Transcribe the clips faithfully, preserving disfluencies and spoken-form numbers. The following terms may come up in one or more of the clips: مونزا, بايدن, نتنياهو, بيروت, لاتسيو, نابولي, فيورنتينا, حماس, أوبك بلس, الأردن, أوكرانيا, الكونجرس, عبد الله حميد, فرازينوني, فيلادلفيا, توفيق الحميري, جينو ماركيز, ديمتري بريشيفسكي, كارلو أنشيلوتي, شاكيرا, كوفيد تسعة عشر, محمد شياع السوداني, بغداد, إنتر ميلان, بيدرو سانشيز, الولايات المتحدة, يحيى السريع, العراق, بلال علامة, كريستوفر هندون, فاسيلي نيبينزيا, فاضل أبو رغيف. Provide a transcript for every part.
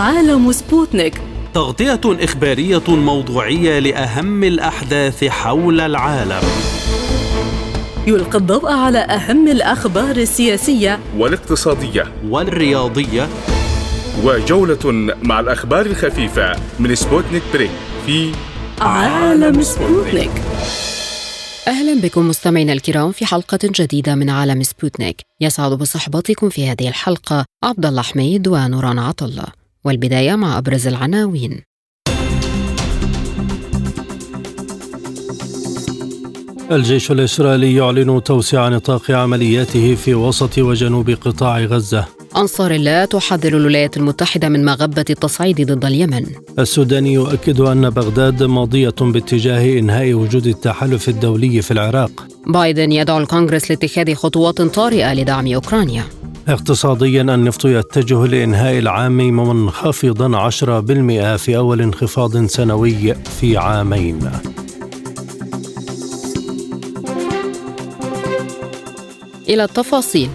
عالم سبوتنيك، تغطية إخبارية موضوعية لأهم الأحداث حول العالم. يلقي الضوء على أهم الأخبار السياسية والاقتصادية والرياضية، وجولة مع الأخبار الخفيفة من سبوتنيك بريك في عالم سبوتنيك. أهلا بكم مستمعينا الكرام في حلقة جديدة من عالم سبوتنيك. يسعد بصحبتكم في هذه الحلقة عبد الله حميد ونوران عطلة، والبداية مع أبرز العناوين. الجيش الإسرائيلي يعلن توسيع نطاق عملياته في وسط وجنوب قطاع غزة. أنصار الله تحذر الولايات المتحدة من مغبة التصعيد ضد اليمن. السوداني يؤكد أن بغداد ماضية باتجاه إنهاء وجود التحالف الدولي في العراق. بايدن يدعو الكونجرس لاتخاذ خطوات طارئة لدعم أوكرانيا. اقتصاديا، النفط يتجه لإنهاء العام منخفضا عشرة بالمئة في أول انخفاض سنوي في عامين. إلى التفاصيل.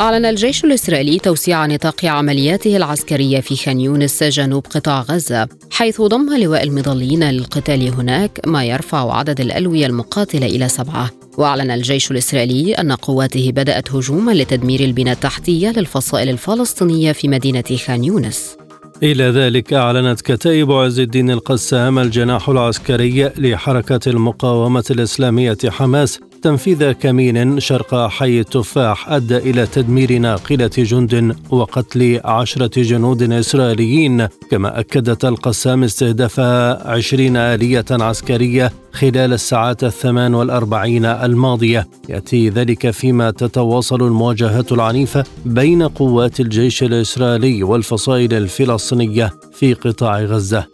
أعلن الجيش الإسرائيلي توسيع نطاق عملياته العسكرية في خان يونس جنوب قطاع غزة، حيث ضم لواء المظليين للقتال هناك، ما يرفع عدد الألوية المقاتلة إلى سبعة. وأعلن الجيش الإسرائيلي أن قواته بدأت هجوما لتدمير البنى التحتية للفصائل الفلسطينية في مدينة خان يونس. إلى ذلك أعلنت كتائب عز الدين القسام الجناح العسكري لحركة المقاومة الإسلامية حماس تنفيذ كمين شرق حي التفاح أدى إلى تدمير ناقلة جند وقتل عشرة جنود إسرائيليين، كما أكدت القسام استهداف عشرين آلية عسكرية خلال الساعات الثمان والأربعين الماضية. يأتي ذلك فيما تتواصل المواجهات العنيفة بين قوات الجيش الإسرائيلي والفصائل الفلسطينية في قطاع غزة.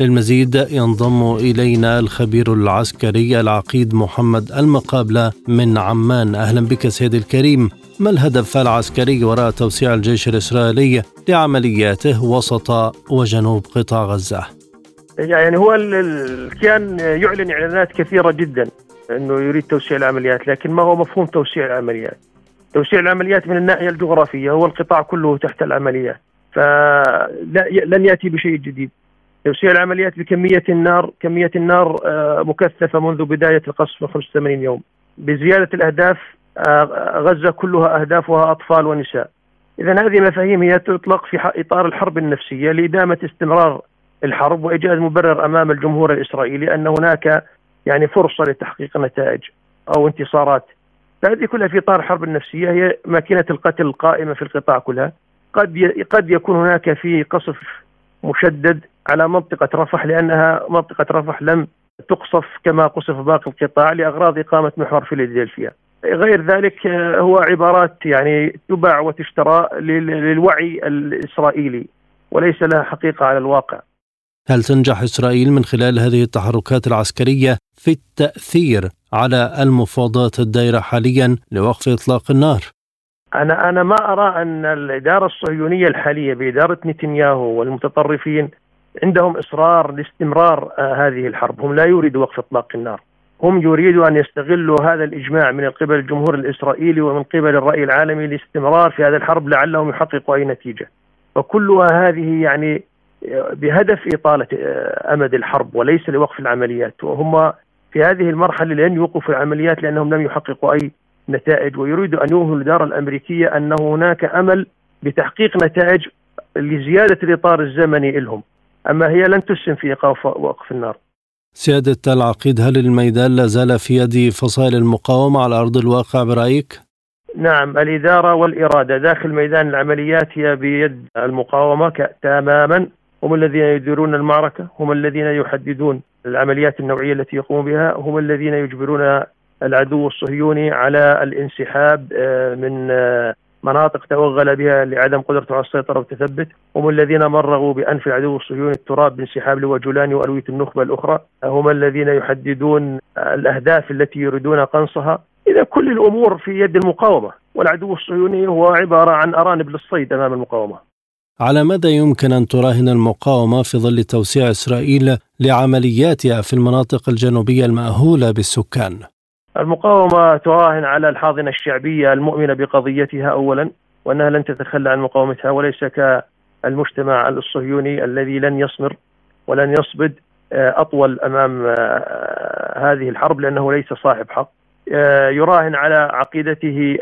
للمزيد ينضم إلينا الخبير العسكري العقيد محمد المقابلة من عمان. أهلا بك سيدي الكريم. ما الهدف العسكري وراء توسيع الجيش الإسرائيلي لعملياته وسط وجنوب قطاع غزة؟ يعني هو الكيان يعلن إعلانات كثيرة جدا أنه يريد توسيع العمليات، لكن ما هو مفهوم توسيع العمليات؟ توسيع العمليات من الناحية الجغرافية هو القطاع كله تحت العمليات، فلن يأتي بشيء جديد. توسيع العمليات بكمية النار كمية النار مكثفة منذ بداية القصف من خمسة وثمانين يوم، بزيادة الأهداف. غزة كلها أهدافها أطفال ونساء. إذن هذه مفاهيم هي تطلق في إطار الحرب النفسية لإدامة استمرار الحرب وإيجاد مبرر أمام الجمهور الإسرائيلي أن هناك يعني فرصة لتحقيق نتائج أو انتصارات. فهذه كلها في إطار الحرب النفسية، هي ماكينة القتل القائمة في القطاع كلها. قد قد يكون هناك في قصف مشدد على منطقة رفح، لأنها منطقة رفح لم تقصف كما قصف باقي القطاع لأغراض إقامة محور فيلادلفيا. غير ذلك هو عبارات يعني تباع وتشترى للوعي الإسرائيلي وليس لها حقيقة على الواقع. هل تنجح إسرائيل من خلال هذه التحركات العسكرية في التأثير على المفاوضات الدائرة حاليا لوقف إطلاق النار؟ أنا أنا ما أرى أن الإدارة الصهيونية الحالية بإدارة نتنياهو والمتطرفين عندهم إصرار لاستمرار هذه الحرب. هم لا يريدوا وقف إطلاق النار، هم يريدوا أن يستغلوا هذا الإجماع من قبل الجمهور الإسرائيلي ومن قبل الرأي العالمي لاستمرار في هذا الحرب لعلهم يحققوا أي نتيجة. وكلها هذه يعني بهدف إطالة أمد الحرب وليس لوقف العمليات، وهم في هذه المرحلة لن يوقفوا العمليات لأنهم لم يحققوا أي نتائج، ويريدوا أن يوهموا الإدارة الأمريكية أن هناك أمل بتحقيق نتائج لزيادة الإطار الزمني لهم، أما هي لن تسهم في إيقاف وقف النار. سيادة العقيد، هل الميدان لا زال في يد فصائل المقاومة على أرض الواقع برأيك؟ نعم، الإدارة والإرادة داخل ميدان العمليات هي بيد المقاومة تماما. هم الذين يديرون المعركة، هم الذين يحددون العمليات النوعية التي يقوم بها، هم الذين يجبرون العدو الصهيوني على الانسحاب من مناطق توغل بها لعدم قدرته على السيطرة وتثبت، هم الذين مرغوا بأنف العدو الصهيوني التراب بانسحاب لوجولاني وألوية النخبة الأخرى، هم الذين يحددون الأهداف التي يريدون قنصها. إذا كل الأمور في يد المقاومة، والعدو الصهيوني هو عبارة عن أرانب للصيد أمام المقاومة. على ماذا يمكن أن تراهن المقاومة في ظل توسيع إسرائيل لعملياتها في المناطق الجنوبية المأهولة بالسكان؟ المقاومة تراهن على الحاضنة الشعبية المؤمنة بقضيتها أولا، وأنها لن تتخلى عن مقاومتها، وليس المجتمع الصهيوني الذي لن يصمر ولن يصمد أطول أمام هذه الحرب، لأنه ليس صاحب حق، يراهن على عقيدته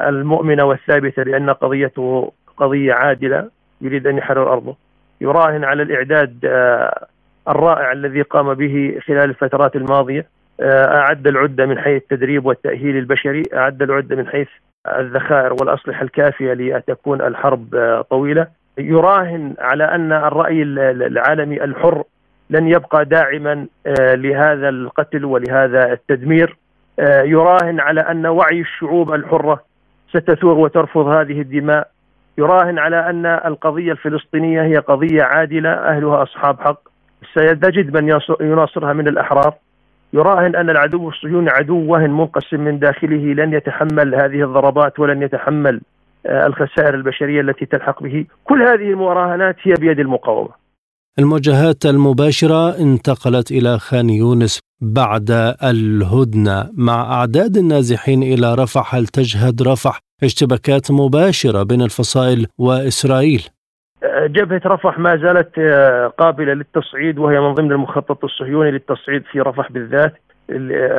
المؤمنة والثابتة بأن قضيته قضية عادلة، يريد أن يحرر أرضه، يراهن على الإعداد الرائع الذي قام به خلال الفترات الماضية، أعد العدة من حيث التدريب والتأهيل البشري، أعد العدة من حيث الذخائر والأسلحة الكافية لتكون الحرب طويلة، يراهن على أن الرأي العالمي الحر لن يبقى داعما لهذا القتل ولهذا التدمير، يراهن على أن وعي الشعوب الحرة ستثور وترفض هذه الدماء، يراهن على أن القضية الفلسطينية هي قضية عادلة أهلها أصحاب حق سيجد من يناصرها من الأحرار، يراهن أن العدو الصهيوني عدو وهن منقسم من داخله لن يتحمل هذه الضربات ولن يتحمل الخسائر البشرية التي تلحق به. كل هذه المراهنات هي بيد المقاومة. المواجهات المباشرة انتقلت إلى خان يونس بعد الهدنة مع أعداد النازحين إلى رفح. هل تجهد رفح اشتباكات مباشرة بين الفصائل وإسرائيل؟ جبهة رفح ما زالت قابلة للتصعيد، وهي من ضمن المخطط الصهيوني للتصعيد في رفح بالذات،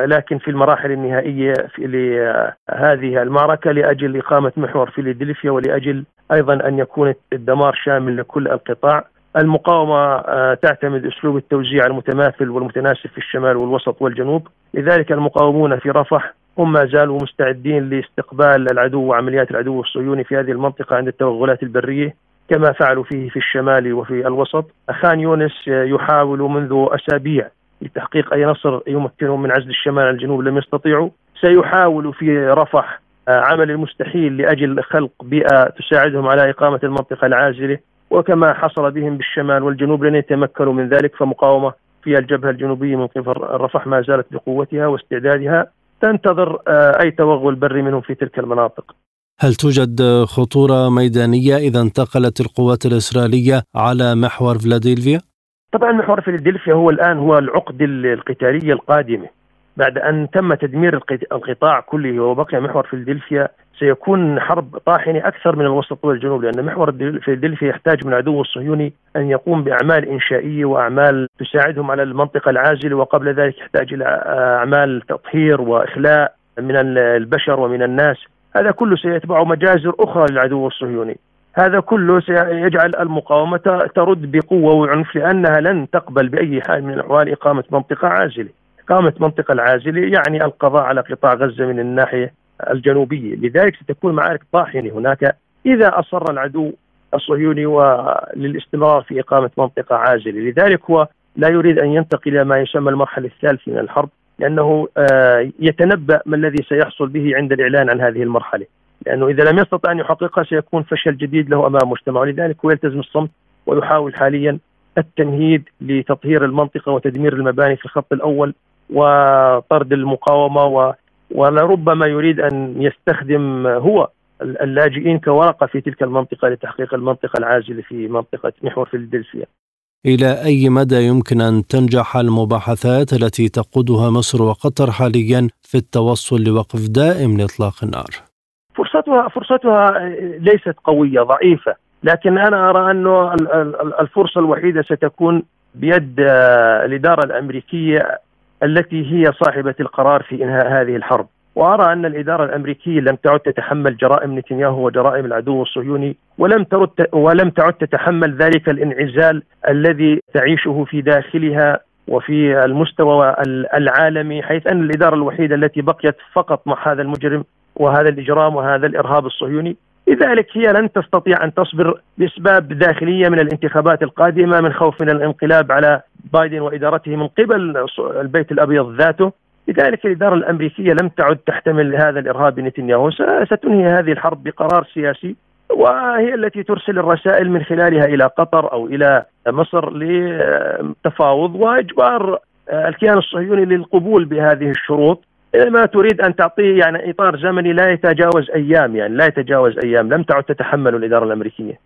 لكن في المراحل النهائية لهذه المعركة لأجل إقامة محور فيلادلفيا ولأجل أيضا أن يكون الدمار شامل لكل القطاع. المقاومة تعتمد أسلوب التوزيع المتماثل والمتناسب في الشمال والوسط والجنوب، لذلك المقاومون في رفح هم ما زالوا مستعدين لاستقبال العدو وعمليات العدو الصهيوني في هذه المنطقة عند التوغلات البرية كما فعلوا فيه في الشمال وفي الوسط. خان يونس يحاول منذ أسابيع لتحقيق أي نصر يمكنهم من عزل الشمال على الجنوب، لم يستطيعوا. سيحاول في رفح عمل المستحيل لأجل خلق بيئة تساعدهم على إقامة المنطقة العازلة، وكما حصل بهم بالشمال والجنوب لن يتمكنوا من ذلك. فمقاومة في الجبهة الجنوبية من قبل رفح ما زالت بقوتها واستعدادها، تنتظر أي توغل بري منهم في تلك المناطق. هل توجد خطورة ميدانية إذا انتقلت القوات الإسرائيلية على محور فيلادلفيا؟ طبعا محور فيلادلفيا هو الآن هو العقد القتالية القادمة بعد أن تم تدمير القطاع كله وبقي محور فيلادلفيا. سيكون حرب طاحنة أكثر من الوسط والجنوب، لأن محور فيلادلفيا يحتاج من العدو الصهيوني أن يقوم بأعمال إنشائية وأعمال تساعدهم على المنطقة العازلة، وقبل ذلك يحتاج إلى أعمال تطهير وإخلاء من البشر ومن الناس. هذا كله سيتبع مجازر أخرى للعدو الصهيوني، هذا كله سيجعل المقاومة ترد بقوة وعنف، لأنها لن تقبل بأي حال من الأحوال إقامة منطقة عازلة. إقامة منطقة العازلة يعني القضاء على قطاع غزة من الناحية الجنوبية، لذلك ستكون معارك طاحنة هناك إذا أصر العدو الصهيوني للاستمرار في إقامة منطقة عازلة. لذلك هو لا يريد أن ينتقل إلى ما يسمى المرحلة الثالثة من الحرب، لأنه يتنبأ ما الذي سيحصل به عند الإعلان عن هذه المرحلة، لأنه إذا لم يستطع أن يحققها سيكون فشل جديد له أمام مجتمعه. لذلك هو يلتزم الصمت ويحاول حاليا التمهيد لتطهير المنطقة وتدمير المباني في الخط الأول وطرد المقاومة، و... ولربما يريد أن يستخدم هو اللاجئين كورقة في تلك المنطقة لتحقيق المنطقة العاجلة في منطقة محور فيلادلفيا. إلى أي مدى يمكن أن تنجح المباحثات التي تقودها مصر وقطر حاليا في التوصل لوقف دائم لإطلاق النار؟ فرصتها فرصتها ليست قوية، ضعيفة، لكن أنا أرى أنه الفرصة الوحيدة ستكون بيد الإدارة الأمريكية التي هي صاحبة القرار في إنهاء هذه الحرب. وأرى أن الإدارة الأمريكية لم تعد تتحمل جرائم نتنياهو وجرائم العدو الصهيوني، ولم تعد ولم تعد تتحمل ذلك الانعزال الذي تعيشه في داخلها وفي المستوى العالمي، حيث أن الإدارة الوحيدة التي بقيت فقط مع هذا المجرم وهذا الإجرام وهذا الإرهاب الصهيوني. لذلك هي لن تستطيع أن تصبر بأسباب داخلية من الانتخابات القادمة، من خوف من الانقلاب على بايدن وإدارته من قبل البيت الأبيض ذاته. لذلك الإدارة الأمريكية لم تعد تحتمل هذا الإرهاب نتنياهو، ستنهي هذه الحرب بقرار سياسي، وهي التي ترسل الرسائل من خلالها إلى قطر أو إلى مصر لتفاوض وإجبار الكيان الصهيوني للقبول بهذه الشروط. ما تريد أن تعطيه يعني إطار زمني لا يتجاوز أيام، يعني لا يتجاوز أيام. لم تعد تتحمل الإدارة الأمريكية.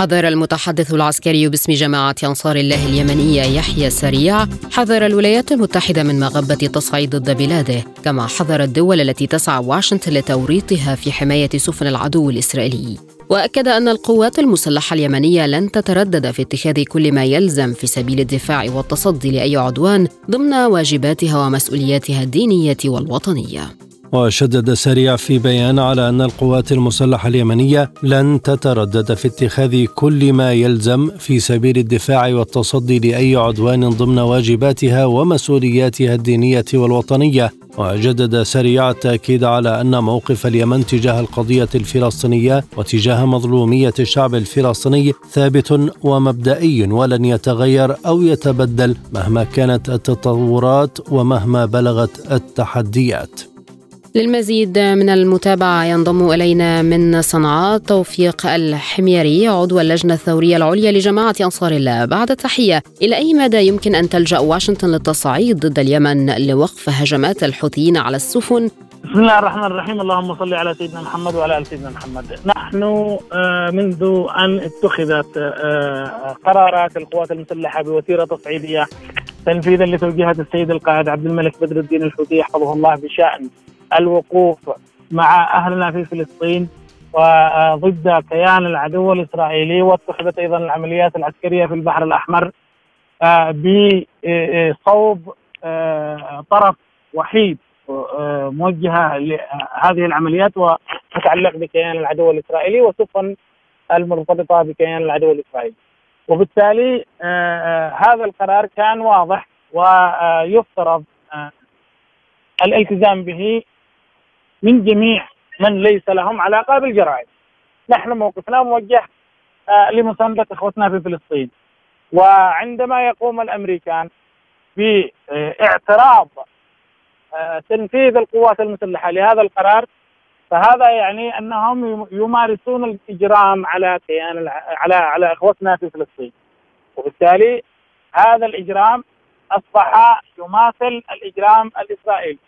حذر المتحدث العسكري باسم جماعة أنصار الله اليمنية يحيى السريع حذر الولايات المتحدة من مغبة التصعيد ضد بلاده، كما حذر الدول التي تسعى واشنطن لتوريطها في حماية سفن العدو الإسرائيلي. وأكد أن القوات المسلحة اليمنية لن تتردد في اتخاذ كل ما يلزم في سبيل الدفاع والتصدي لأي عدوان ضمن واجباتها ومسؤولياتها الدينية والوطنية. وشدد سريع في بيان على أن القوات المسلحة اليمنية لن تتردد في اتخاذ كل ما يلزم في سبيل الدفاع والتصدي لأي عدوان ضمن واجباتها ومسؤولياتها الدينية والوطنية. وجدد سريع التأكيد على أن موقف اليمن تجاه القضية الفلسطينية وتجاه مظلومية الشعب الفلسطيني ثابت ومبدئي، ولن يتغير أو يتبدل مهما كانت التطورات ومهما بلغت التحديات. للمزيد من المتابعة ينضم إلينا من صنعاء توفيق الحميري، عضو اللجنة الثورية العليا لجماعة أنصار الله. بعد تحية، إلى أي مدى يمكن أن تلجأ واشنطن للتصعيد ضد اليمن لوقف هجمات الحوثيين على السفن؟ بسم الله الرحمن الرحيم، اللهم صل على سيدنا محمد وعلى آل سيدنا محمد. نحن منذ أن اتخذت قرارات القوات المسلحة بوتيرة تصعيدية تنفيذا لتوجيهات السيد القائد عبد الملك بدر الدين الحوثي يحفظه الله بشأن الوقوف مع أهلنا في فلسطين وضد كيان العدو الإسرائيلي، واتخذت أيضا العمليات العسكرية في البحر الأحمر بصوب طرف وحيد موجهة لهذه العمليات وتتعلق بكيان العدو الإسرائيلي وسفن المرتبطة بكيان العدو الإسرائيلي. وبالتالي هذا القرار كان واضح ويفترض الالتزام به من جميع من ليس لهم علاقة بالجرائم. نحن موقفنا موجه لمساندة إخوتنا في فلسطين، وعندما يقوم الأمريكان باعتراض تنفيذ القوات المسلحة لهذا القرار فهذا يعني أنهم يمارسون الإجرام على كيان على على إخوتنا في فلسطين، وبالتالي هذا الإجرام أصبح يماثل الإجرام الإسرائيلي.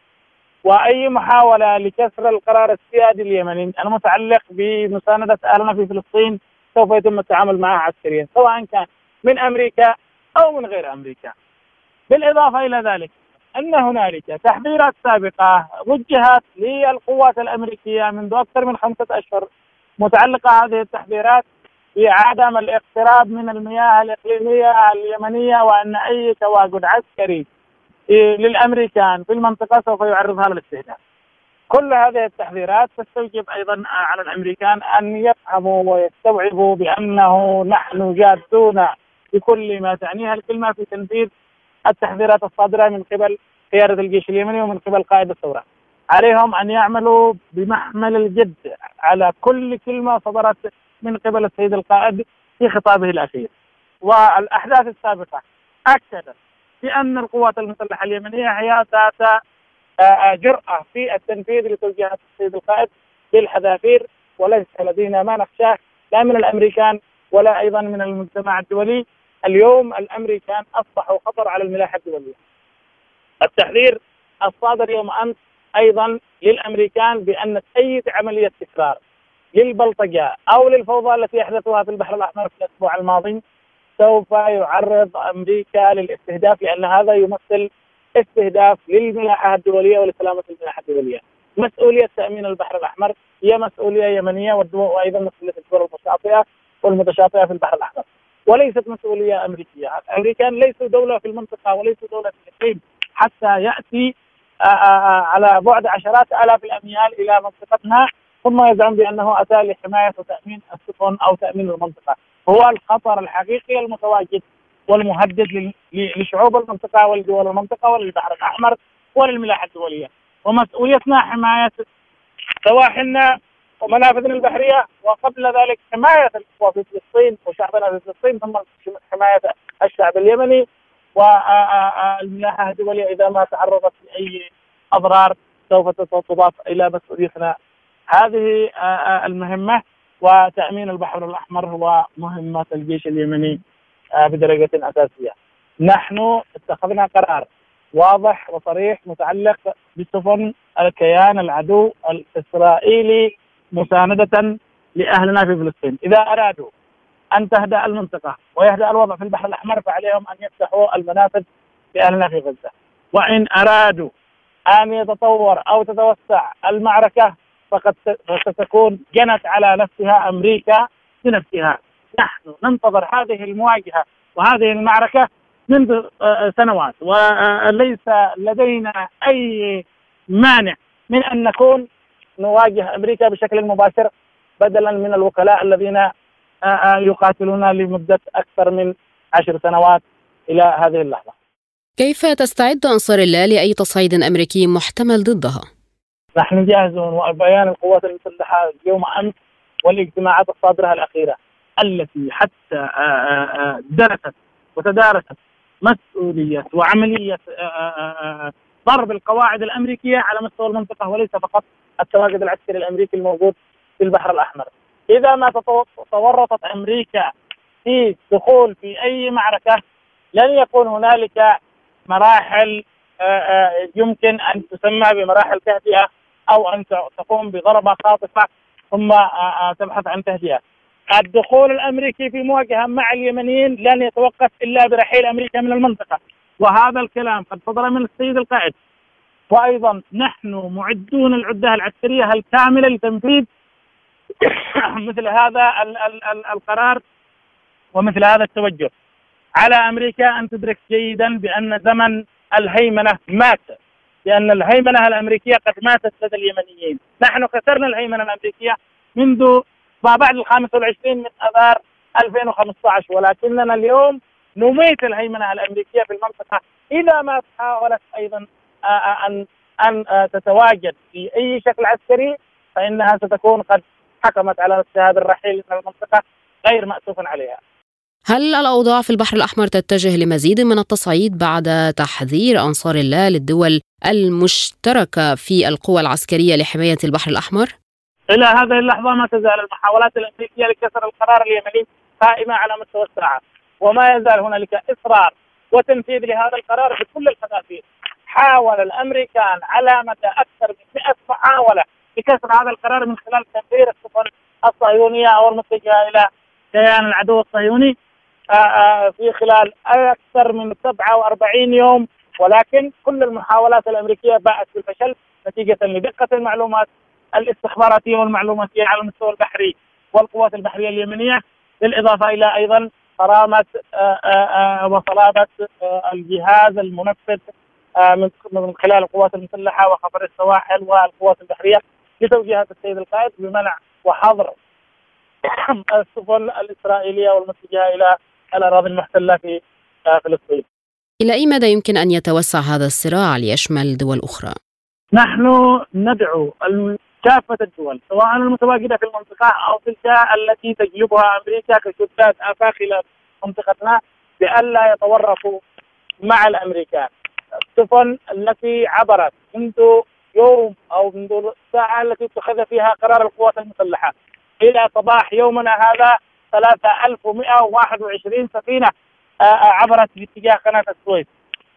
وأي محاولة لكسر القرار السيادي اليمني المتعلق بمساندة أهلنا في فلسطين سوف يتم التعامل معها عسكريا، سواء كان من أمريكا أو من غير أمريكا. بالإضافة إلى ذلك أن هنالك تحذيرات سابقة وجهت للقوات الأمريكية منذ أكثر من خمسة أشهر، متعلقة هذه التحذيرات بعدم الاقتراب من المياه الإقليمية اليمنية، وأن أي تواجد عسكري للأمريكان في المنطقة سوف يعرضها للاستهداف. كل هذه التحذيرات تستوجب أيضا على الأمريكان أن يفهموا ويستوعبوا بأنه نحن جادون بكل ما تعنيها الكلمة في تنفيذ التحذيرات الصادرة من قبل قيادة الجيش اليمني ومن قبل قائد الثورة. عليهم أن يعملوا بمحمل الجد على كل كلمة صدرت من قبل السيد القائد في خطابه الأخير. والأحداث السابقة أكدت بأن القوات المسلحة اليمنية هي ذات جرأة في التنفيذ لتوجيهات السيد القائد بالحذافير، وليس لدينا ما نخشاه لا من الأمريكان ولا أيضا من المجتمع الدولي. اليوم الأمريكان أصبحوا خطر على الملاحة الدولية. التحذير الصادر يوم أمس أيضا للأمريكان بأن أي عملية تكرار للبلطجة أو للفوضى التي أحدثوها في البحر الأحمر في الأسبوع الماضي سوف يعرض أمريكا للاستهداف، لأن هذا يمثل استهداف للملاحة الدولية ولسلامة الملاحة الدولية. مسؤولية تأمين البحر الأحمر هي مسؤولية يمنية، وأيضا مسؤولية الدول المتشاطئة والمتشاطئة في البحر الأحمر، وليست مسؤولية أمريكية. الأمريكان ليسوا دولة في المنطقة وليسوا دولة في الإقليم حتى يأتي على بعد عشرات آلاف الأميال إلى منطقتنا ثم يزعم بأنه أتى لحماية وتأمين السفن أو تأمين المنطقة. هو الخطر الحقيقي المتواجد والمهدد لشعوب المنطقة ولدول المنطقة وللبحر الأحمر وللملاحة الدولية، ومسؤوليتنا حماية سواحلنا ومنافذنا البحرية، وقبل ذلك حماية الإخوة في فلسطين وشعبنا في فلسطين، ثم حماية الشعب اليمني والملاحة الدولية إذا ما تعرضت لأي أضرار سوف تضاف إلى مسؤوليتنا هذه المهمة. وتأمين البحر الأحمر هو مهمة الجيش اليمني بدرجة أساسية. نحن اتخذنا قرار واضح وصريح متعلق بسفن الكيان العدو الإسرائيلي مساندة لأهلنا في فلسطين. إذا أرادوا أن تهدأ المنطقة ويهدأ الوضع في البحر الأحمر، فعليهم أن يفتحوا المنافذ بأهلنا في غزة. وإن أرادوا أن يتطور أو تتوسع المعركة فقد ستكون جنت على نفسها أمريكا بنفسها. نحن ننتظر هذه المواجهة وهذه المعركة منذ سنوات، وليس لدينا أي مانع من أن نكون نواجه أمريكا بشكل مباشر بدلا من الوكلاء الذين يقاتلون لمدة أكثر من عشر سنوات إلى هذه اللحظة. كيف تستعد أنصار الله لأي تصعيد أمريكي محتمل ضدها؟ نحن جاهزون، وبيان القوات المسلحة يوم أمس والاجتماعات الصادرة الأخيرة التي حتى درست وتدارست مسؤولية وعملية ضرب القواعد الأمريكية على مستوى المنطقة وليس فقط التواجد العسكري الأمريكي الموجود في البحر الأحمر. إذا ما تورطت أمريكا في دخول في أي معركة لن يكون هنالك مراحل يمكن أن تسمى بمراحل تهدئة أو أن تقوم بضربة خاطفة ثم تبحث عن تهدئة. الدخول الأمريكي في مواجهة مع اليمنيين لن يتوقف إلا برحيل أمريكا من المنطقة، وهذا الكلام قد صدر من السيد القائد. وأيضا نحن معدون العدة العسكرية الكاملة لتنفيذ مثل هذا ال ال ال القرار ومثل هذا التوجه. على أمريكا أن تدرك جيدا بأن زمن الهيمنة مات، لأن الهيمنة الأمريكية قد ماتت لدى اليمنيين. نحن خسرنا الهيمنة الأمريكية منذ ما بعد الخامس والعشرين من أذار ألفين وخمسة عشر، ولكننا اليوم نميت الهيمنة الأمريكية في المنطقة إذا ما تحاولت أيضا أن أن تتواجد في أي شكل عسكري، فإنها ستكون قد حكمت على نفسها بالرحيل من المنطقة غير مأسوف عليها. هل الأوضاع في البحر الأحمر تتجه لمزيد من التصعيد بعد تحذير أنصار الله للدول المشتركة في القوى العسكرية لحماية البحر الأحمر؟ إلى هذه اللحظة ما تزال المحاولات الأمريكية لكسر القرار اليمني قائمة على مستوى الساعة، وما يزال هنالك إصرار وتنفيذ لهذا القرار بكل الخطافين. حاول الأمريكان على مدى أكثر من مئة محاولة لكسر هذا القرار من خلال تمرير السفن الصهيونية أو المتجهة إلى كيان العدو الصهيوني في خلال أكثر من سبعة وأربعين يوم، ولكن كل المحاولات الأمريكية باءت بالفشل نتيجة لدقة المعلومات الاستخباراتية والمعلوماتية على المستوى البحري والقوات البحرية اليمنية، بالإضافة إلى أيضا صرامة وصلابة الجهاز المنفذ من خلال القوات المسلحة وخبر السواحل والقوات البحرية لتوجيهات السيد القائد بمنع وحظر السفن الإسرائيلية والمتجهة إلى الأراضي المحتلة في فلسطين. إلى أي مدى يمكن أن يتوسع هذا الصراع ليشمل دول أخرى؟ نحن ندعو كافة الدول سواء المتواجدة في المنطقة أو تلك التي تجلبها أمريكا كشتات آفاق إلى منطقتنا بألا يتورطوا مع الأمريكان. السفن التي عبرت منذ يوم أو منذ الساعة التي اتخذ فيها قرار القوات المسلحة إلى صباح يومنا هذا ثلاثة آلاف ومئة وواحد وعشرين سفينة عبرت باتجاه قناة السويس،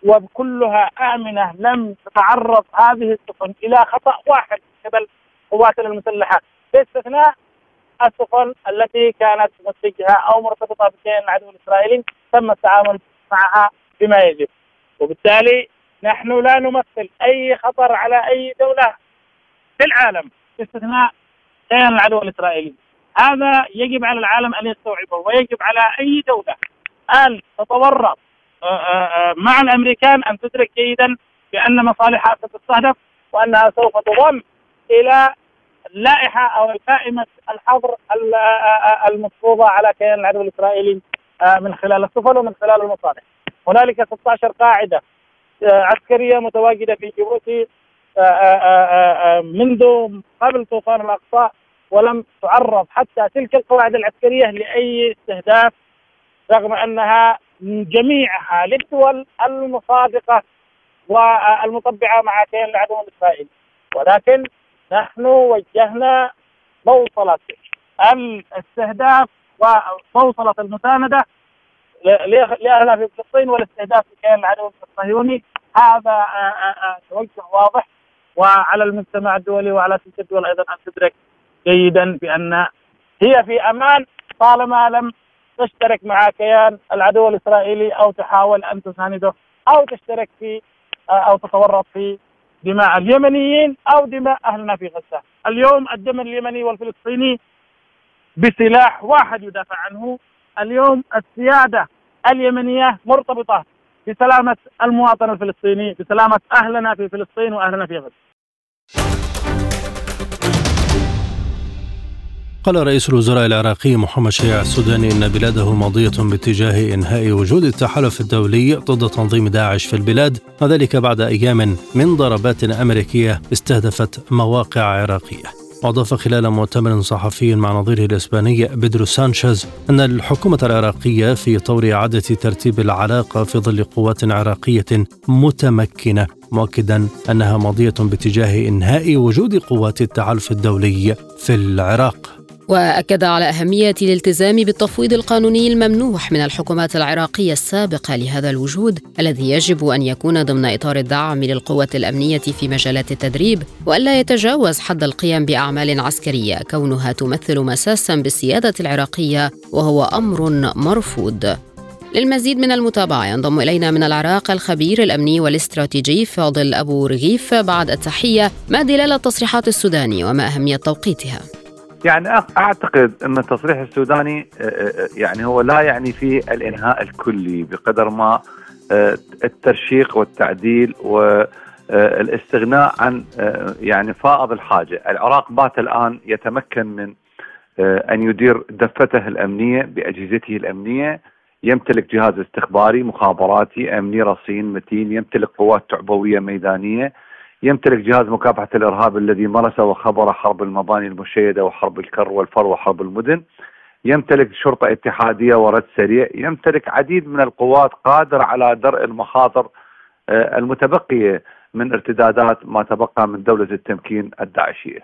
وكلها آمنة، لم تتعرض هذه السفن إلى خطأ واحد من قبل القوات المسلحة باستثناء السفن التي كانت متجهة أو مرتبطة بكيان العدو الإسرائيلي تم التعامل معها بما يجب. وبالتالي نحن لا نمثل أي خطر على أي دولة في العالم باستثناء كيان العدو الإسرائيلي. هذا يجب على العالم أن يستوعبه، ويجب على أي دولة أن تتورط مع الأمريكان أن تدرك جيدا بأن مصالحها ستستهدف وأنها سوف تضم إلى اللائحة أو قائمة الحظر المفروضة على كيان العدو الإسرائيلي من خلال السفن ومن خلال المصالح. هنالك ستة عشر قاعدة عسكرية متواجدة في جيبوتي منذ قبل طوفان الأقصى، ولم تعرض حتى تلك القواعد العسكرية لأي استهداف، رغم أنها جميعها للدول المصادقة والمطبعة مع كيان العدو الإسرائيلي. ولكن نحن وجهنا بوصلة الاستهداف وبوصلة المساندة لأهلها في فلسطين والاستهداف لكيان العدو الصهيوني. هذا توجه واضح، وعلى المجتمع الدولي وعلى تلك الدول أيضا أن تدرك جيدا بأن هي في أمان طالما لم تشترك مع كيان العدو الإسرائيلي أو تحاول أن تسانده أو تشترك في أو تتورط في دماء اليمنيين أو دماء أهلنا في غزة. اليوم الدم اليمني والفلسطيني بسلاح واحد يدافع عنه. اليوم السيادة اليمنية مرتبطة بسلامة المواطن الفلسطيني، بسلامة أهلنا في فلسطين وأهلنا في غزة. قال رئيس الوزراء العراقي محمد شياع السوداني إن بلاده ماضية باتجاه إنهاء وجود التحالف الدولي ضد تنظيم داعش في البلاد، وذلك بعد أيام من ضربات أمريكية استهدفت مواقع عراقية. وأضاف خلال مؤتمر صحفي مع نظيره الإسباني بيدرو سانشيز أن الحكومة العراقية في طور إعادة ترتيب العلاقة في ظل قوات عراقية متمكنة، مؤكدا أنها ماضية باتجاه إنهاء وجود قوات التحالف الدولي في العراق. وأكد على أهمية الالتزام بالتفويض القانوني الممنوح من الحكومات العراقية السابقة لهذا الوجود الذي يجب أن يكون ضمن إطار الدعم للقوات الأمنية في مجالات التدريب، وألا يتجاوز حد القيام بأعمال عسكرية كونها تمثل مساسا بالسيادة العراقية، وهو أمر مرفوض. للمزيد من المتابعة ينضم إلينا من العراق الخبير الأمني والاستراتيجي فاضل أبو رغيف. بعد التحية، ما دلالة تصريحات السوداني وما أهمية توقيتها؟ يعني أعتقد أن التصريح السوداني يعني هو لا يعني فيه الإنهاء الكلي بقدر ما الترشيق والتعديل والاستغناء عن يعني فائض الحاجة. العراق بات الآن يتمكن من أن يدير دفته الأمنية بأجهزته الأمنية، يمتلك جهاز استخباري مخابراتي أمني رصين متين، يمتلك قوات تعبوية ميدانية، يمتلك جهاز مكافحة الإرهاب الذي مرس وخبر حرب المباني المشيدة وحرب الكر والفر وحرب المدن، يمتلك شرطة اتحادية ورد سريع، يمتلك عديد من القوات قادرة على درء المخاطر المتبقية من ارتدادات ما تبقى من دولة التمكين الداعشية.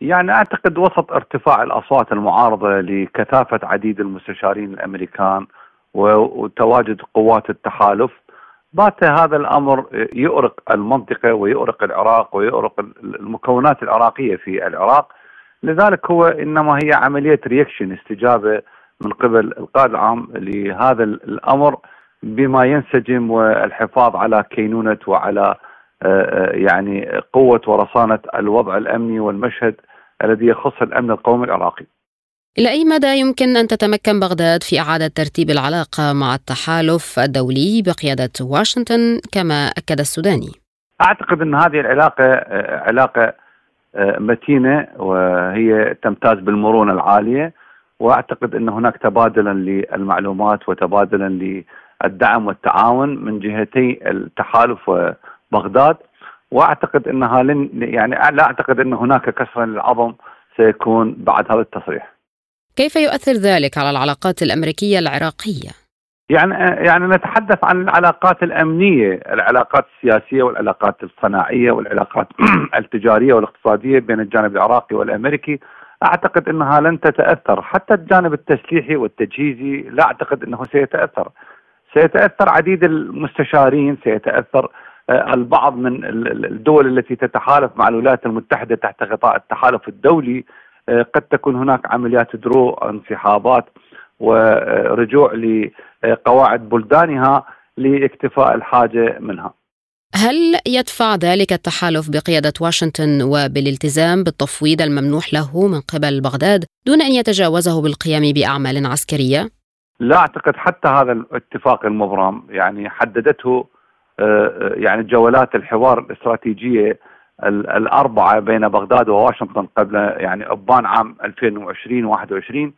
يعني أعتقد وسط ارتفاع الأصوات المعارضة لكثافة عديد المستشارين الأمريكان وتواجد قوات التحالف، بات هذا الأمر يؤرق المنطقة ويؤرق العراق ويؤرق المكونات العراقية في العراق. لذلك هو إنما هي عملية رياكشن، استجابة من قبل القائد العام لهذا الأمر بما ينسجم والحفاظ على كينونة وعلى يعني قوة ورصانة الوضع الأمني والمشهد الذي يخص الأمن القومي العراقي. إلى أي مدى يمكن أن تتمكن بغداد في إعادة ترتيب العلاقة مع التحالف الدولي بقيادة واشنطن كما أكد السوداني؟ أعتقد أن هذه العلاقة علاقة متينة وهي تمتاز بالمرونة العالية، وأعتقد أن هناك تبادلا للمعلومات وتبادلا للدعم والتعاون من جهتي التحالف وبغداد، وأعتقد أنها لن يعني لا أعتقد أن هناك كسر للعظم سيكون بعد هذا التصريح. كيف يؤثر ذلك على العلاقات الأمريكية العراقية؟ يعني يعني نتحدث عن العلاقات الأمنية، العلاقات السياسية والعلاقات الصناعية والعلاقات التجارية والاقتصادية بين الجانب العراقي والأمريكي. أعتقد أنها لن تتأثر، حتى الجانب التسليحي والتجهيزي لا أعتقد أنه سيتأثر. سيتأثر عديد المستشارين، سيتأثر البعض من الدول التي تتحالف مع الولايات المتحدة تحت غطاء التحالف الدولي. قد تكون هناك عمليات درو، انسحابات ورجوع لقواعد بلدانها لاكتفاء الحاجة منها. هل يدفع ذلك التحالف بقيادة واشنطن وبالالتزام بالتفويض الممنوح له من قبل بغداد دون أن يتجاوزه بالقيام بأعمال عسكرية؟ لا أعتقد. حتى هذا الاتفاق المبرم يعني حددته يعني جولات الحوار الاستراتيجية الأربعة بين بغداد وواشنطن قبل يعني أبان عام ألفين وعشرين وواحد وعشرين،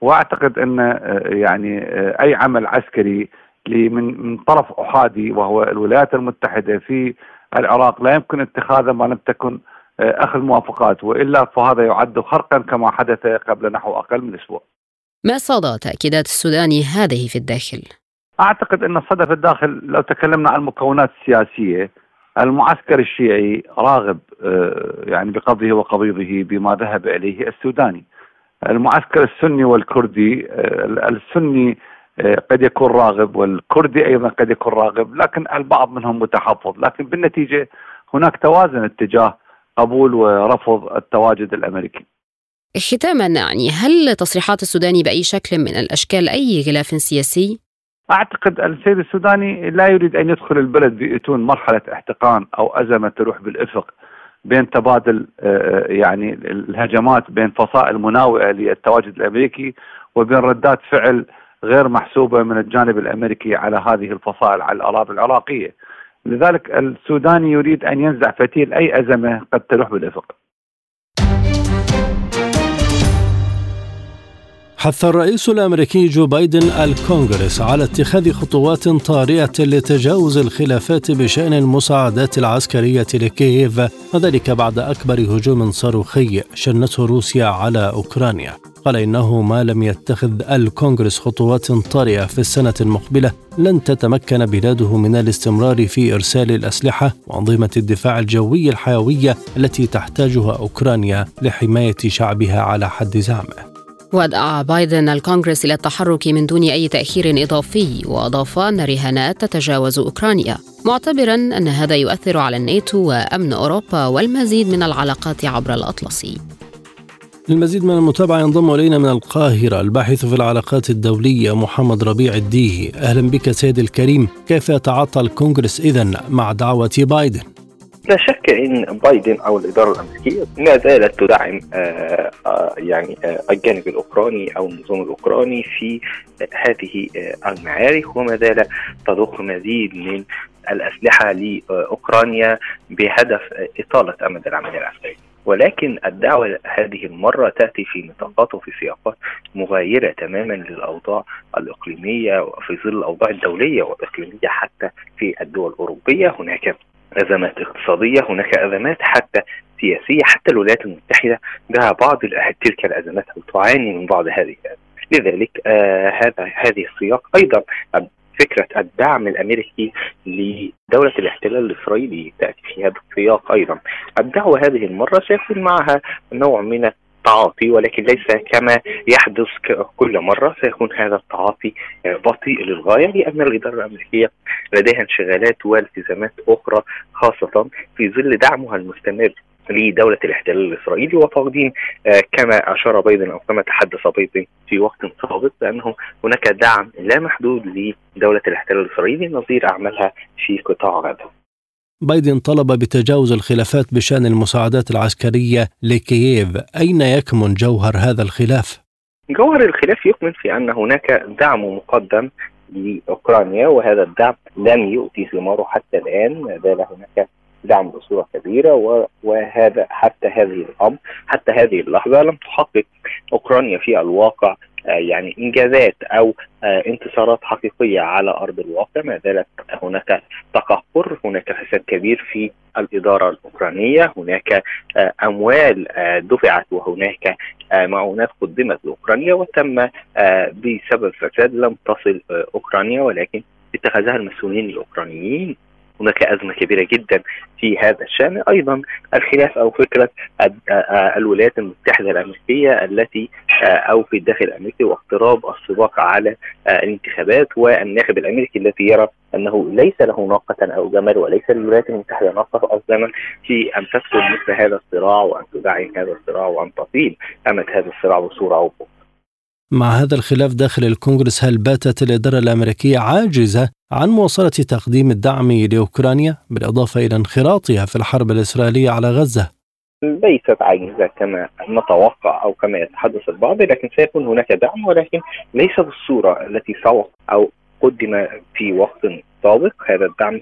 وأعتقد أن يعني أي عمل عسكري من من طرف أحادي وهو الولايات المتحدة في العراق لا يمكن اتخاذه ما لم تكن أخذ موافقات، وإلا فهذا يعد خرقا كما حدث قبل نحو أقل من أسبوع. ما صدى تأكيدات السوداني هذه في الداخل؟ أعتقد أن الصدى في الداخل لو تكلمنا عن المكونات السياسية، المعسكر الشيعي راغب يعني بقضيه وقضيضه بما ذهب إليه السوداني. المعسكر السني والكردي، السني قد يكون راغب والكردي أيضا قد يكون راغب، لكن البعض منهم متحفظ. لكن بالنتيجة هناك توازن اتجاه قبول ورفض التواجد الأمريكي. ختاما يعني هل تصريحات السوداني بأي شكل من الأشكال أي غلاف سياسي؟ أعتقد السيد السوداني لا يريد أن يدخل البلد بيئتون مرحلة احتقان أو أزمة تروح بالإفق بين تبادل يعني الهجمات بين فصائل مناوئة للتواجد الأمريكي وبين ردات فعل غير محسوبة من الجانب الأمريكي على هذه الفصائل على الأراضي العراقية. لذلك السوداني يريد أن ينزع فتيل أي أزمة قد تلوح بالإفق. حث الرئيس الأمريكي جو بايدن الكونجرس على اتخاذ خطوات طارئة لتجاوز الخلافات بشأن المساعدات العسكرية لكييف، وذلك بعد أكبر هجوم صاروخي شنته روسيا على أوكرانيا. قال إنه ما لم يتخذ الكونجرس خطوات طارئة في السنة المقبلة لن تتمكن بلاده من الاستمرار في إرسال الأسلحة وأنظمة الدفاع الجوي الحيوية التي تحتاجها أوكرانيا لحماية شعبها على حد زعمه. ودعا بايدن الكونغرس إلى التحرك من دون أي تأخير إضافي، وأضاف أن رهانات تتجاوز أوكرانيا، معتبراً أن هذا يؤثر على الناتو وأمن أوروبا والمزيد من العلاقات عبر الأطلسي. للمزيد من المتابعة ينضم إلينا من القاهرة الباحث في العلاقات الدولية محمد ربيع الديهي. أهلا بك سيد الكريم، كيف يتعاطى الكونغرس إذن مع دعوة بايدن؟ لا شك ان بايدن او الاداره الامريكيه ما زالت تدعم آآ آآ يعني آآ الجانب الاوكراني او النظام الاوكراني في هذه المعارك، وما زالت تضخ مزيد من الاسلحه لاوكرانيا بهدف اطاله امد العمليه العسكريه. ولكن الدعوة هذه المرة تأتي في نطاقات وفي سياقات مغايرة تماما للأوضاع الإقليمية وفي ظل الأوضاع الدولية والإقليمية. حتى في الدول الأوروبية هناك أزمات اقتصادية، هناك أزمات حتى سياسية، حتى الولايات المتحدة لها بعض تلك الأزمات أو تعاني من بعض هذه. لذلك آه هذا هذه السياق أيضا فكرة الدعم الأمريكي لدولة الاحتلال الإسرائيلي تأتي في هذا السياق أيضا. الدعوة هذه المرة سيكون معها نوع من التعاطي، ولكن ليس كما يحدث كل مرة، سيكون هذا التعاطي بطيء للغاية لأن الإدارة الأمريكية لديها انشغالات والتزامات أخرى، خاصة في ظل دعمها المستمر لدولة الاحتلال الإسرائيلي وتقديم آه كما أشار بايدن أو كما تحدث بايدن في وقت سابق بأنه هناك دعم لا محدود لدولة الاحتلال الإسرائيلي نظير أعمالها في قطاع غزة. بايدن طلب بتجاوز الخلافات بشأن المساعدات العسكرية لكييف، أين يكمن جوهر هذا الخلاف؟ جوهر الخلاف يكمن في أن هناك دعم مقدم لأوكرانيا، وهذا الدعم لم يؤتي ثماره حتى الآن، ما زال هناك دعم بصورة كبيرة، وهذا حتى هذه الأمر حتى هذه اللحظة لم تحقق أوكرانيا في الواقع يعني إنجازات أو انتصارات حقيقية على أرض الواقع. ما زالت هناك تقهقر، هناك فساد كبير في الإدارة الأوكرانية، هناك أموال دفعت وهناك معونات قدمت لأوكرانيا وتم بسبب فساد لم تصل أوكرانيا ولكن اتخذها المسؤولين الأوكرانيين. هناك أزمة كبيرة جدا في هذا الشأن. أيضا الخلاف أو فكرة الولايات المتحدة الأمريكية التي أو في الداخل الأمريكي واقتراب السباق على الانتخابات، والناخب الأمريكي الذي يرى أنه ليس له ناقة أو جمل وليس للولايات المتحدة ناقة أصلا في أن تدخل مثل هذا الصراع وأن تدعم هذا الصراع وأن تطيل أمد هذا الصراع بصورة أو بصورة. مع هذا الخلاف داخل الكونغرس، هل باتت الإدارة الأمريكية عاجزة عن مواصلة تقديم الدعم لأوكرانيا بالإضافة إلى انخراطها في الحرب الإسرائيلية على غزة؟ ليست عاجزة كما نتوقع أو كما يتحدث البعض، لكن سيكون هناك دعم ولكن ليس بالصورة التي سوق أو قدم في وقت سابق. هذا الدعم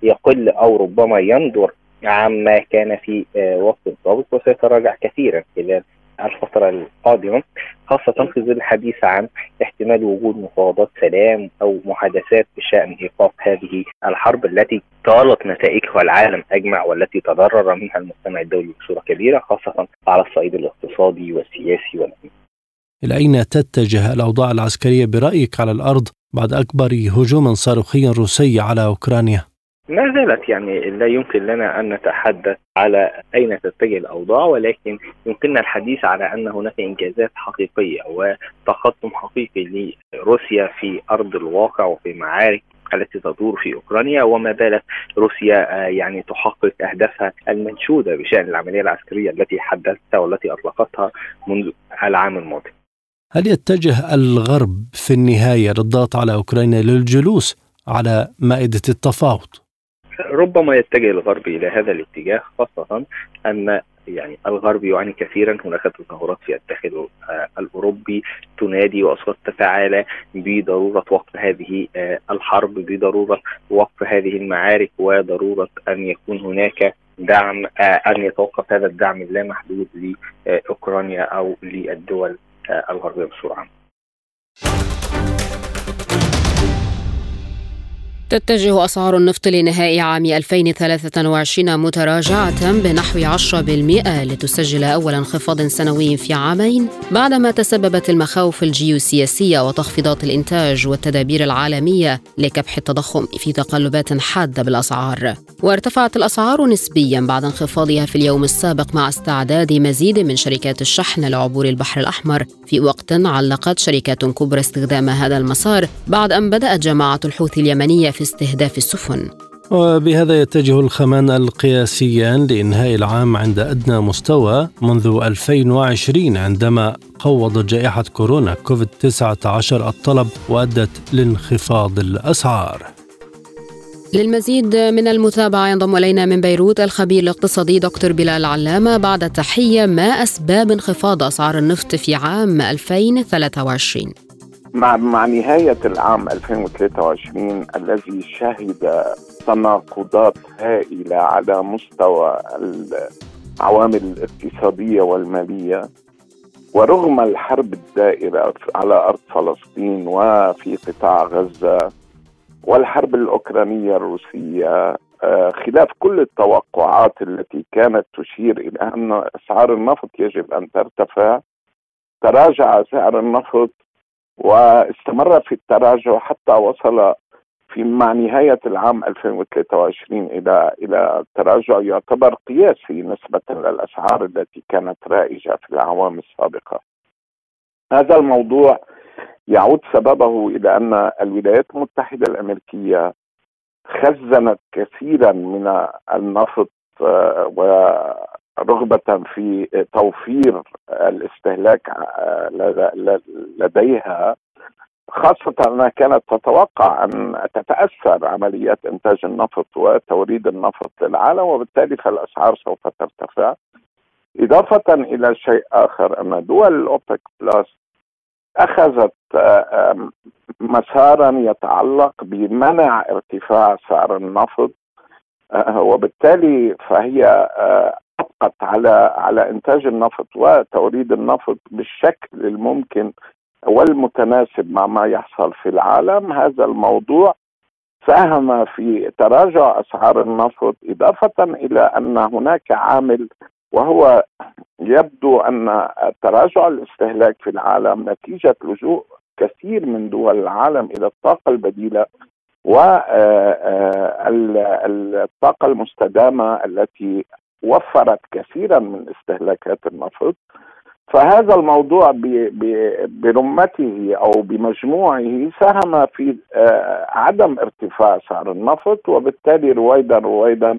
سيقل أو ربما يندر عما كان في وقت سابق وسيتراجع كثيرا خلال الفترة القادمة، خاصة في ظل الحديث عن احتمال وجود مفاوضات سلام أو محادثات بشأن إيقاف هذه الحرب التي طالت نتائجها العالم أجمع والتي تضرر منها المجتمع الدولي بصورة كبيرة، خاصة على الصعيد الاقتصادي والسياسي والأمني. إلى أين تتجه الأوضاع العسكرية برأيك على الأرض بعد أكبر هجوم صاروخي روسي على أوكرانيا؟ ما زالت يعني لا يمكن لنا أن نتحدث على أين تتجه الأوضاع، ولكن يمكننا الحديث على أن هناك إنجازات حقيقية وتقدم حقيقي لروسيا في أرض الواقع وفي معارك التي تدور في أوكرانيا، وما بالك روسيا يعني تحقق أهدافها المنشودة بشأن العملية العسكرية التي حدثتها والتي أطلقتها منذ العام الماضي. هل يتجه الغرب في النهاية للضغط على أوكرانيا للجلوس على مائدة التفاوض؟ ربما يتجه الغرب إلى هذا الاتجاه، خاصة أن يعني الغرب يعاني كثيرا، هناك تظاهرات في الداخل الأوروبي تنادي وأصوات تتعالى بضرورة وقف هذه الحرب، بضرورة وقف هذه المعارك، وضرورة أن يكون هناك دعم، أن يتوقف هذا الدعم اللامحدود لأوكرانيا أو للدول الغربية بسرعة. تتجه أسعار النفط لنهاية عام ألفين وثلاثة وعشرين متراجعة بنحو عشرة بالمئة لتسجل أول انخفاض سنوي في عامين، بعدما تسببت المخاوف الجيوسياسية وتخفيضات الإنتاج والتدابير العالمية لكبح التضخم في تقلبات حادة بالأسعار. وارتفعت الأسعار نسبيا بعد انخفاضها في اليوم السابق مع استعداد مزيد من شركات الشحن لعبور البحر الأحمر، في وقت علقت شركات كبرى استخدام هذا المسار بعد أن بدأت جماعة الحوثي اليمنية في استهداف السفن. وبهذا يتجه الخمان القياسيان لإنهاء العام عند أدنى مستوى منذ ألفين وعشرين، عندما قوضت جائحة كورونا كوفيد تسعة عشر الطلب وأدت لانخفاض الأسعار. للمزيد من المتابعة ينضم إلينا من بيروت الخبير الاقتصادي دكتور بلال علامة. بعد التحية، ما أسباب انخفاض أسعار النفط في عام ألفين وثلاثة وعشرين؟ مع مع نهاية العام ألفين وثلاثة وعشرين الذي شهد تناقضات هائلة على مستوى العوامل الاقتصادية والمالية، ورغم الحرب الدائرة على أرض فلسطين وفي قطاع غزة والحرب الأوكرانية الروسية، خلاف كل التوقعات التي كانت تشير إلى أن أسعار النفط يجب أن ترتفع، تراجع سعر النفط واستمر في التراجع حتى وصل في مع نهاية العام ألفين وثلاثة وعشرين إلى إلى تراجع يعتبر قياسي نسبة للأسعار التي كانت رائجة في الأعوام السابقة. هذا الموضوع يعود سببه إلى أن الولايات المتحدة الأمريكية خزنت كثيرا من النفط ورغبة في توفير الاستهلاك لديها، خاصة أنها كانت تتوقع أن تتأثر عمليات إنتاج النفط وتوريد النفط للعالم، وبالتالي فالأسعار سوف ترتفع. إضافة إلى شيء آخر، أن دول الأوبك بلس أخذت مسارا يتعلق بمنع ارتفاع سعر النفط، وبالتالي فهي أبقت على على إنتاج النفط وتوريد النفط بالشكل الممكن والمتناسب مع ما يحصل في العالم. هذا الموضوع ساهم في تراجع أسعار النفط، إضافة إلى أن هناك عامل وهو يبدو أن تراجع الاستهلاك في العالم نتيجة لجوء كثير من دول العالم إلى الطاقة البديلة والطاقة المستدامة التي وفرت كثيرا من استهلاكات النفط. فهذا الموضوع برمته أو بمجموعه ساهم في عدم ارتفاع سعر النفط، وبالتالي رويدا رويدا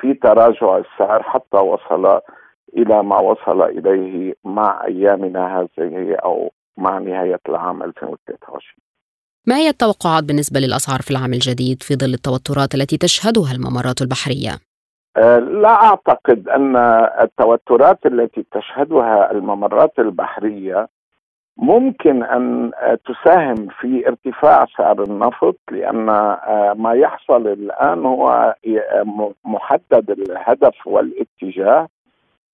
في تراجع السعر حتى وصل إلى ما وصل إليه مع أيامنا هذه أو مع نهاية العام ألفين وثلاثة وعشرين. ما هي التوقعات بالنسبة للأسعار في العام الجديد في ظل التوترات التي تشهدها الممرات البحرية؟ أه لا أعتقد أن التوترات التي تشهدها الممرات البحرية ممكن أن تساهم في ارتفاع سعر النفط، لأن ما يحصل الآن هو محدد الهدف والاتجاه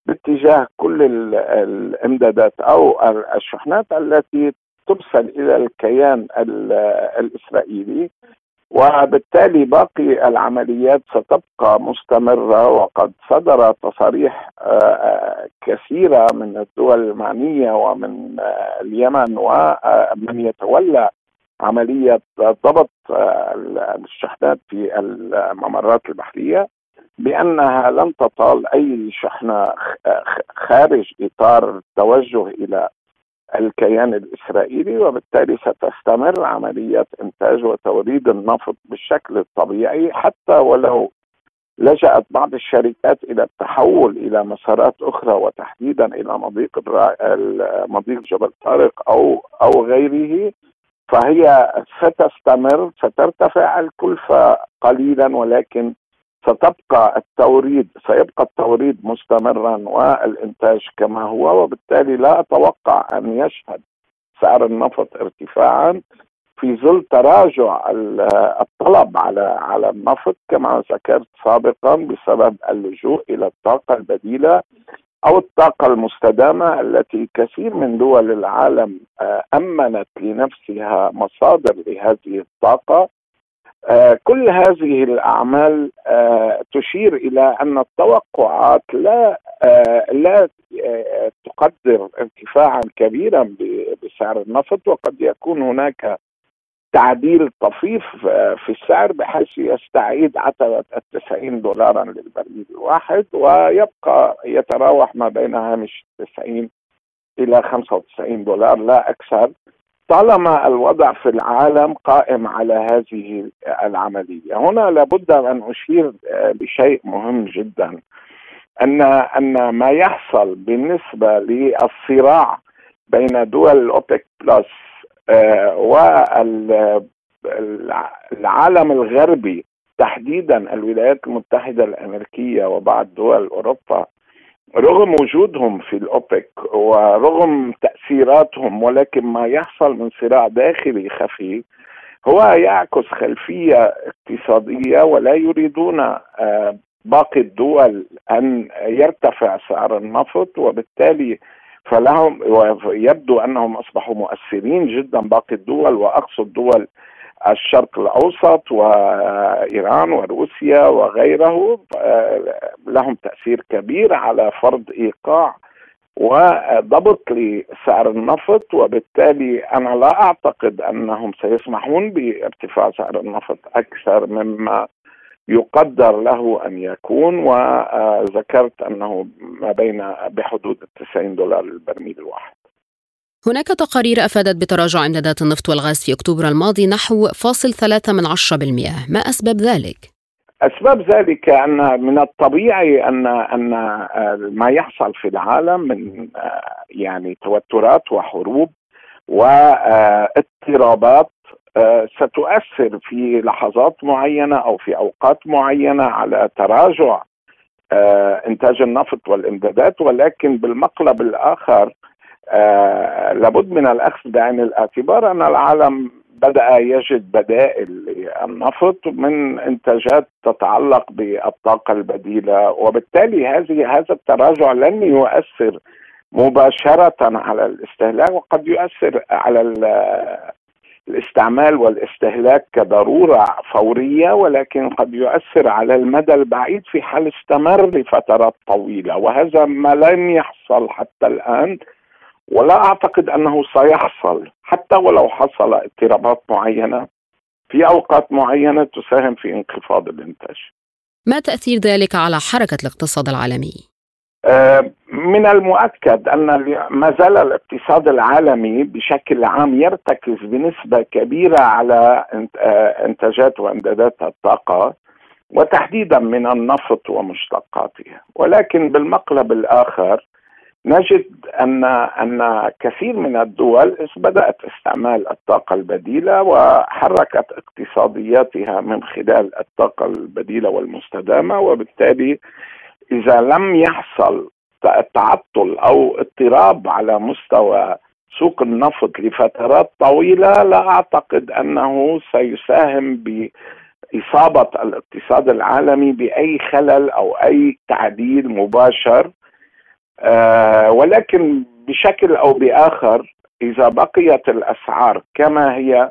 باتجاه كل الإمدادات أو الشحنات التي ترسل إلى الكيان الإسرائيلي، وبالتالي باقي العمليات ستبقى مستمرة. وقد صدر تصاريح كثيرة من الدول المعنية ومن اليمن ومن يتولى عملية ضبط الشحنات في الممرات البحرية بأنها لن تطال أي شحنة خارج إطار التوجه إلى الكيان الإسرائيلي، وبالتالي ستستمر عملية إنتاج وتوريد النفط بالشكل الطبيعي، حتى ولو لجأت بعض الشركات إلى التحول إلى مسارات أخرى، وتحديدا إلى مضيق مضيق جبل طارق أو أو غيره، فهي ستستمر، سترتفع الكلفة قليلا، ولكن ستبقى التوريد سيبقى التوريد مستمرا والإنتاج كما هو. وبالتالي لا أتوقع أن يشهد سعر النفط ارتفاعا في ظل تراجع الطلب على على النفط كما ذكرت سابقا، بسبب اللجوء إلى الطاقة البديلة أو الطاقة المستدامة، التي كثير من دول العالم أمنت لنفسها مصادر لهذه الطاقة. كل هذه الأعمال تشير إلى أن التوقعات لا لا تقدر ارتفاعا كبيرا بسعر النفط، وقد يكون هناك تعديل طفيف في السعر بحيث يستعيد عتبة التسعين دولارا للبرميل الواحد، ويبقى يتراوح ما بين هامش التسعين إلى خمسة وتسعين دولار لا أكثر، طالما الوضع في العالم قائم على هذه العملية. هنا لابد أن أشير بشيء مهم جدا، أن أن ما يحصل بالنسبة للصراع بين دول الأوبك بلس والعالم الغربي، تحديدا الولايات المتحدة الأمريكية وبعض دول أوروبا، رغم وجودهم في الأوبك ورغم تأثيراتهم، ولكن ما يحصل من صراع داخلي خفي هو يعكس خلفية اقتصادية، ولا يريدون باقي الدول أن يرتفع سعر النفط، وبالتالي فلهم يبدو أنهم أصبحوا مؤثرين جدا باقي الدول، وأقصد دول الشرق الأوسط وإيران وروسيا وغيره، لهم تأثير كبير على فرض إيقاع وضبط لسعر النفط. وبالتالي أنا لا أعتقد أنهم سيسمحون بارتفاع سعر النفط أكثر مما يقدر له أن يكون، وذكرت أنه ما بين بحدود التسعين دولار للبرميل الواحد. هناك تقارير أفادت بتراجع إمدادات النفط والغاز في أكتوبر الماضي نحو فاصل ثلاثة من عشرة بالمئة، ما أسباب ذلك؟ أسباب ذلك أن من الطبيعي أن أن ما يحصل في العالم من يعني توترات وحروب واضطرابات ستؤثر في لحظات معينة أو في أوقات معينة على تراجع إنتاج النفط والإمدادات، ولكن بالمقلب الآخر آه لابد من الأخذ بعين الاعتبار أن العالم بدأ يجد بدائل للنفط من إنتاجات تتعلق بالطاقة البديلة، وبالتالي هذه هذا التراجع لن يؤثر مباشرة على الاستهلاك، وقد يؤثر على الاستعمال والاستهلاك كضرورة فورية، ولكن قد يؤثر على المدى البعيد في حال استمر لفترات طويلة، وهذا ما لم يحصل حتى الآن، ولا أعتقد أنه سيحصل حتى ولو حصل اضطرابات معينة في أوقات معينة تساهم في انخفاض الإنتاج. ما تأثير ذلك على حركة الاقتصاد العالمي؟ آه من المؤكد أن ما زال الاقتصاد العالمي بشكل عام يرتكز بنسبة كبيرة على إنتاجات وإمدادات الطاقة، وتحديدا من النفط ومشتقاتها، ولكن بالمقلب الآخر نجد أن أن كثير من الدول بدأت استعمال الطاقة البديلة وحركت اقتصادياتها من خلال الطاقة البديلة والمستدامة، وبالتالي إذا لم يحصل تعطل أو اضطراب على مستوى سوق النفط لفترات طويلة، لا أعتقد أنه سيساهم ب إصابة الاقتصاد العالمي بأي خلل أو أي تعديل مباشر. آه ولكن بشكل أو بآخر إذا بقيت الأسعار كما هي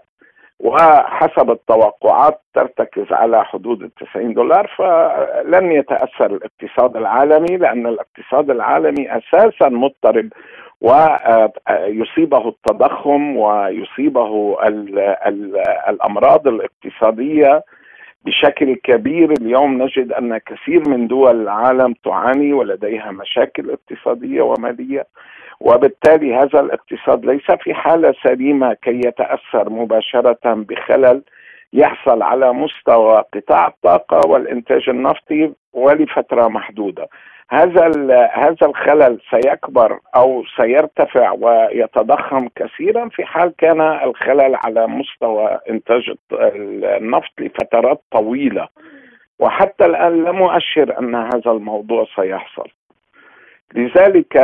وحسب التوقعات ترتكز على حدود التسعين دولار، فلن يتأثر الاقتصاد العالمي، لأن الاقتصاد العالمي أساسا مضطرب، ويصيبه التضخم ويصيبه ال ال الأمراض الاقتصادية بشكل كبير. اليوم نجد أن كثير من دول العالم تعاني ولديها مشاكل اقتصادية ومالية، وبالتالي هذا الاقتصاد ليس في حالة سليمة كي يتأثر مباشرة بخلل يحصل على مستوى قطاع الطاقة والإنتاج النفطي ولفترة محدودة. هذا هذا الخلل سيكبر أو سيرتفع ويتضخم كثيرا في حال كان الخلل على مستوى إنتاج النفط لفترات طويلة، وحتى الآن لا مؤشر أن هذا الموضوع سيحصل. لذلك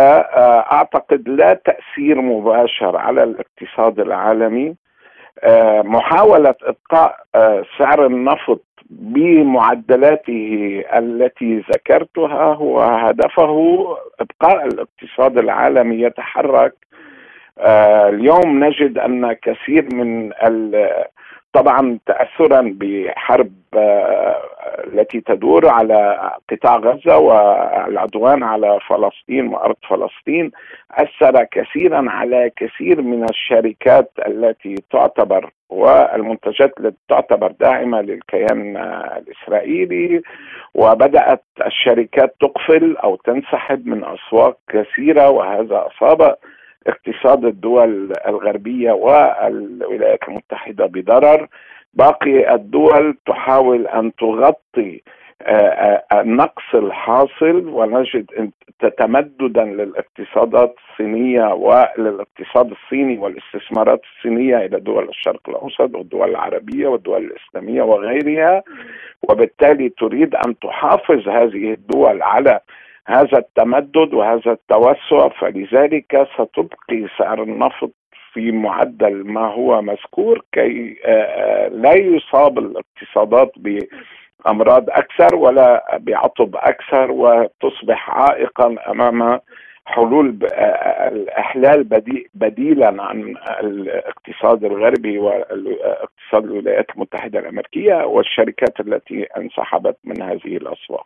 أعتقد لا تأثير مباشر على الاقتصاد العالمي. محاولة إبقاء سعر النفط بمعدلاته التي ذكرتها هو هدفه إبقاء الاقتصاد العالمي يتحرك. اليوم نجد أن كثير من ال... طبعا تأثرا بحرب التي تدور على قطاع غزة والعدوان على فلسطين وأرض فلسطين، أثر كثيرا على كثير من الشركات التي تعتبر والمنتجات التي تعتبر داعمة للكيان الإسرائيلي، وبدأت الشركات تقفل أو تنسحب من أسواق كثيرة، وهذا أصاب اقتصاد الدول الغربية والولايات المتحدة بضرر. باقي الدول تحاول أن تغطي النقص الحاصل، ونجد تتمددا للاقتصادات الصينية وللاقتصاد الصيني والاستثمارات الصينية إلى دول الشرق الأوسط والدول العربية والدول الإسلامية وغيرها، وبالتالي تريد أن تحافظ هذه الدول على هذا التمدد وهذا التوسع. فلذلك ستبقي سعر النفط في معدل ما هو مذكور كي لا يصاب الاقتصادات بأمراض أكثر ولا بعطب أكثر، وتصبح عائقا أمام حلول الإحلال بديلا عن الاقتصاد الغربي واقتصاد الولايات المتحدة الأمريكية والشركات التي انسحبت من هذه الأسواق.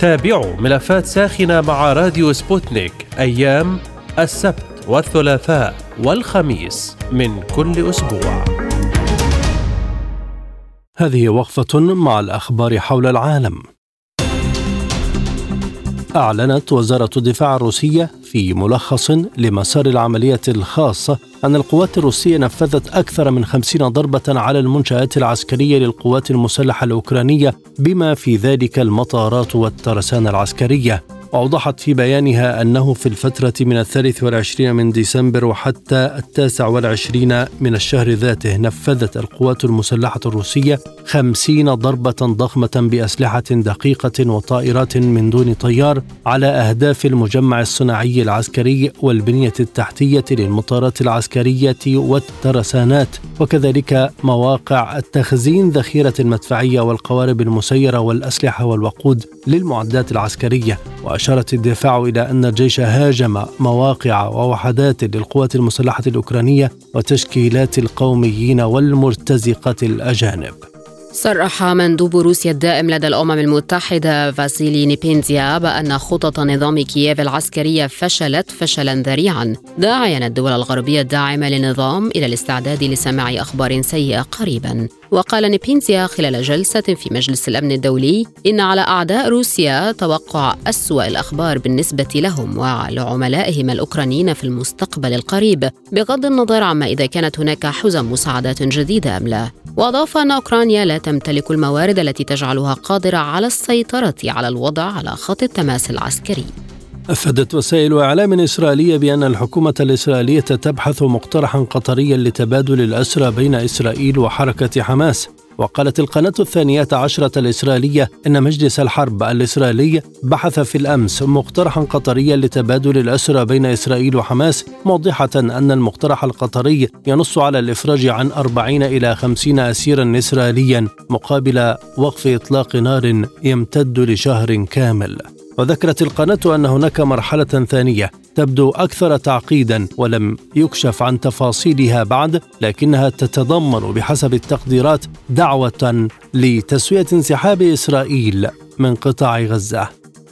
تابعوا ملفات ساخنة مع راديو سبوتنيك أيام السبت والثلاثاء والخميس من كل أسبوع. هذه وقفة مع الأخبار حول العالم. أعلنت وزارة الدفاع الروسية في ملخص لمسار العملية الخاصة أن القوات الروسية نفذت أكثر من خمسين ضربة على المنشآت العسكرية للقوات المسلحة الأوكرانية، بما في ذلك المطارات والترسانة العسكرية. أوضحت في بيانها أنه في الفترة من الثالث والعشرين من ديسمبر وحتى التاسع والعشرين من الشهر ذاته نفذت القوات المسلحة الروسية خمسين ضربة ضخمة بأسلحة دقيقة وطائرات من دون طيار على أهداف المجمع الصناعي العسكري والبنية التحتية للمطارات العسكرية والترسانات، وكذلك مواقع التخزين، ذخيرة المدفعية والقوارب المسيرة والأسلحة والوقود للمعدات العسكرية. أشارت الدفاع إلى أن الجيش هاجم مواقع ووحدات للقوات المسلحة الأوكرانية وتشكيلات القوميين والمرتزقة الأجانب. صرح مندوب روسيا الدائم لدى الأمم المتحدة فاسيلي نيبينزيا بأن خطط نظام كييف العسكرية فشلت فشلا ذريعا، داعيا الدول الغربية الداعمة للنظام إلى الاستعداد لسماع أخبار سيئة قريبا. وقال نيبينزيا خلال جلسة في مجلس الأمن الدولي إن على أعداء روسيا توقع أسوأ الأخبار بالنسبة لهم وعلى عملائهم الأوكرانيين في المستقبل القريب، بغض النظر عما إذا كانت هناك حزم مساعدات جديدة أم لا. وأضاف أن أوكرانيا لا تمتلك الموارد التي تجعلها قادرة على السيطرة على الوضع على خط التماس العسكري. أفادت وسائل إعلام إسرائيلية بأن الحكومة الإسرائيلية تبحث مقترحا قطريا لتبادل الأسرى بين إسرائيل وحركة حماس. وقالت القناة الثانية عشرة الإسرائيلية أن مجلس الحرب الإسرائيلي بحث في الأمس مقترحا قطريا لتبادل الأسرى بين إسرائيل وحماس، موضحة أن المقترح القطري ينص على الإفراج عن أربعين إلى خمسين أسيرا إسرائيليا مقابل وقف إطلاق نار يمتد لشهر كامل. وذكرت القناة أن هناك مرحلة ثانية تبدو أكثر تعقيدا ولم يكشف عن تفاصيلها بعد، لكنها تتضمن بحسب التقديرات دعوة لتسوية انسحاب إسرائيل من قطاع غزة.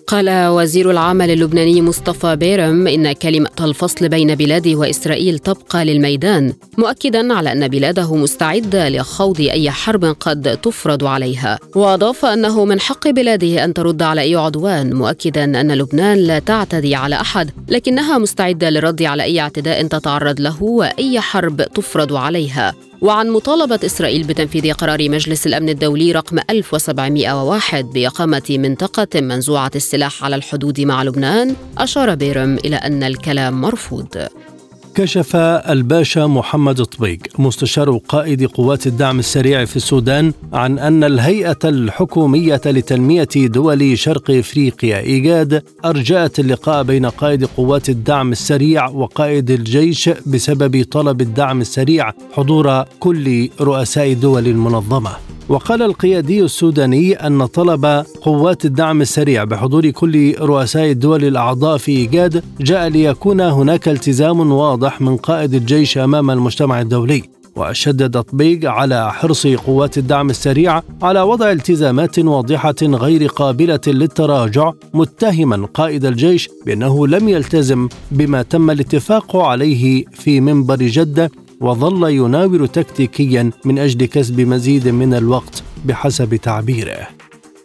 قال وزير العمل اللبناني مصطفى بيرم إن كلمة الفصل بين بلاده وإسرائيل تبقى للميدان، مؤكداً على أن بلاده مستعدة لخوض أي حرب قد تفرض عليها. وأضاف أنه من حق بلاده أن ترد على أي عدوان، مؤكداً أن لبنان لا تعتدي على أحد، لكنها مستعدة للرد على أي اعتداء تتعرض له وأي حرب تفرض عليها. وعن مطالبة إسرائيل بتنفيذ قرار مجلس الأمن الدولي رقم ألف وسبعمائة وواحد بإقامة منطقة منزوعة السلاح على الحدود مع لبنان، أشار بيرم إلى أن الكلام مرفوض. كشف الباشا محمد الطبيق مستشار قائد قوات الدعم السريع في السودان عن أن الهيئة الحكومية لتنمية دول شرق إفريقيا إيجاد أرجأت اللقاء بين قائد قوات الدعم السريع وقائد الجيش بسبب طلب الدعم السريع حضور كل رؤساء دول المنظمة. وقال القيادي السوداني أن طلب قوات الدعم السريع بحضور كل رؤساء الدول الأعضاء في إيجاد جاء ليكون هناك التزام واضح من قائد الجيش أمام المجتمع الدولي. وشدد طبيق على حرص قوات الدعم السريع على وضع التزامات واضحة غير قابلة للتراجع، متهما قائد الجيش بأنه لم يلتزم بما تم الاتفاق عليه في منبر جدة، وظل يناور تكتيكيا من أجل كسب مزيد من الوقت بحسب تعبيره.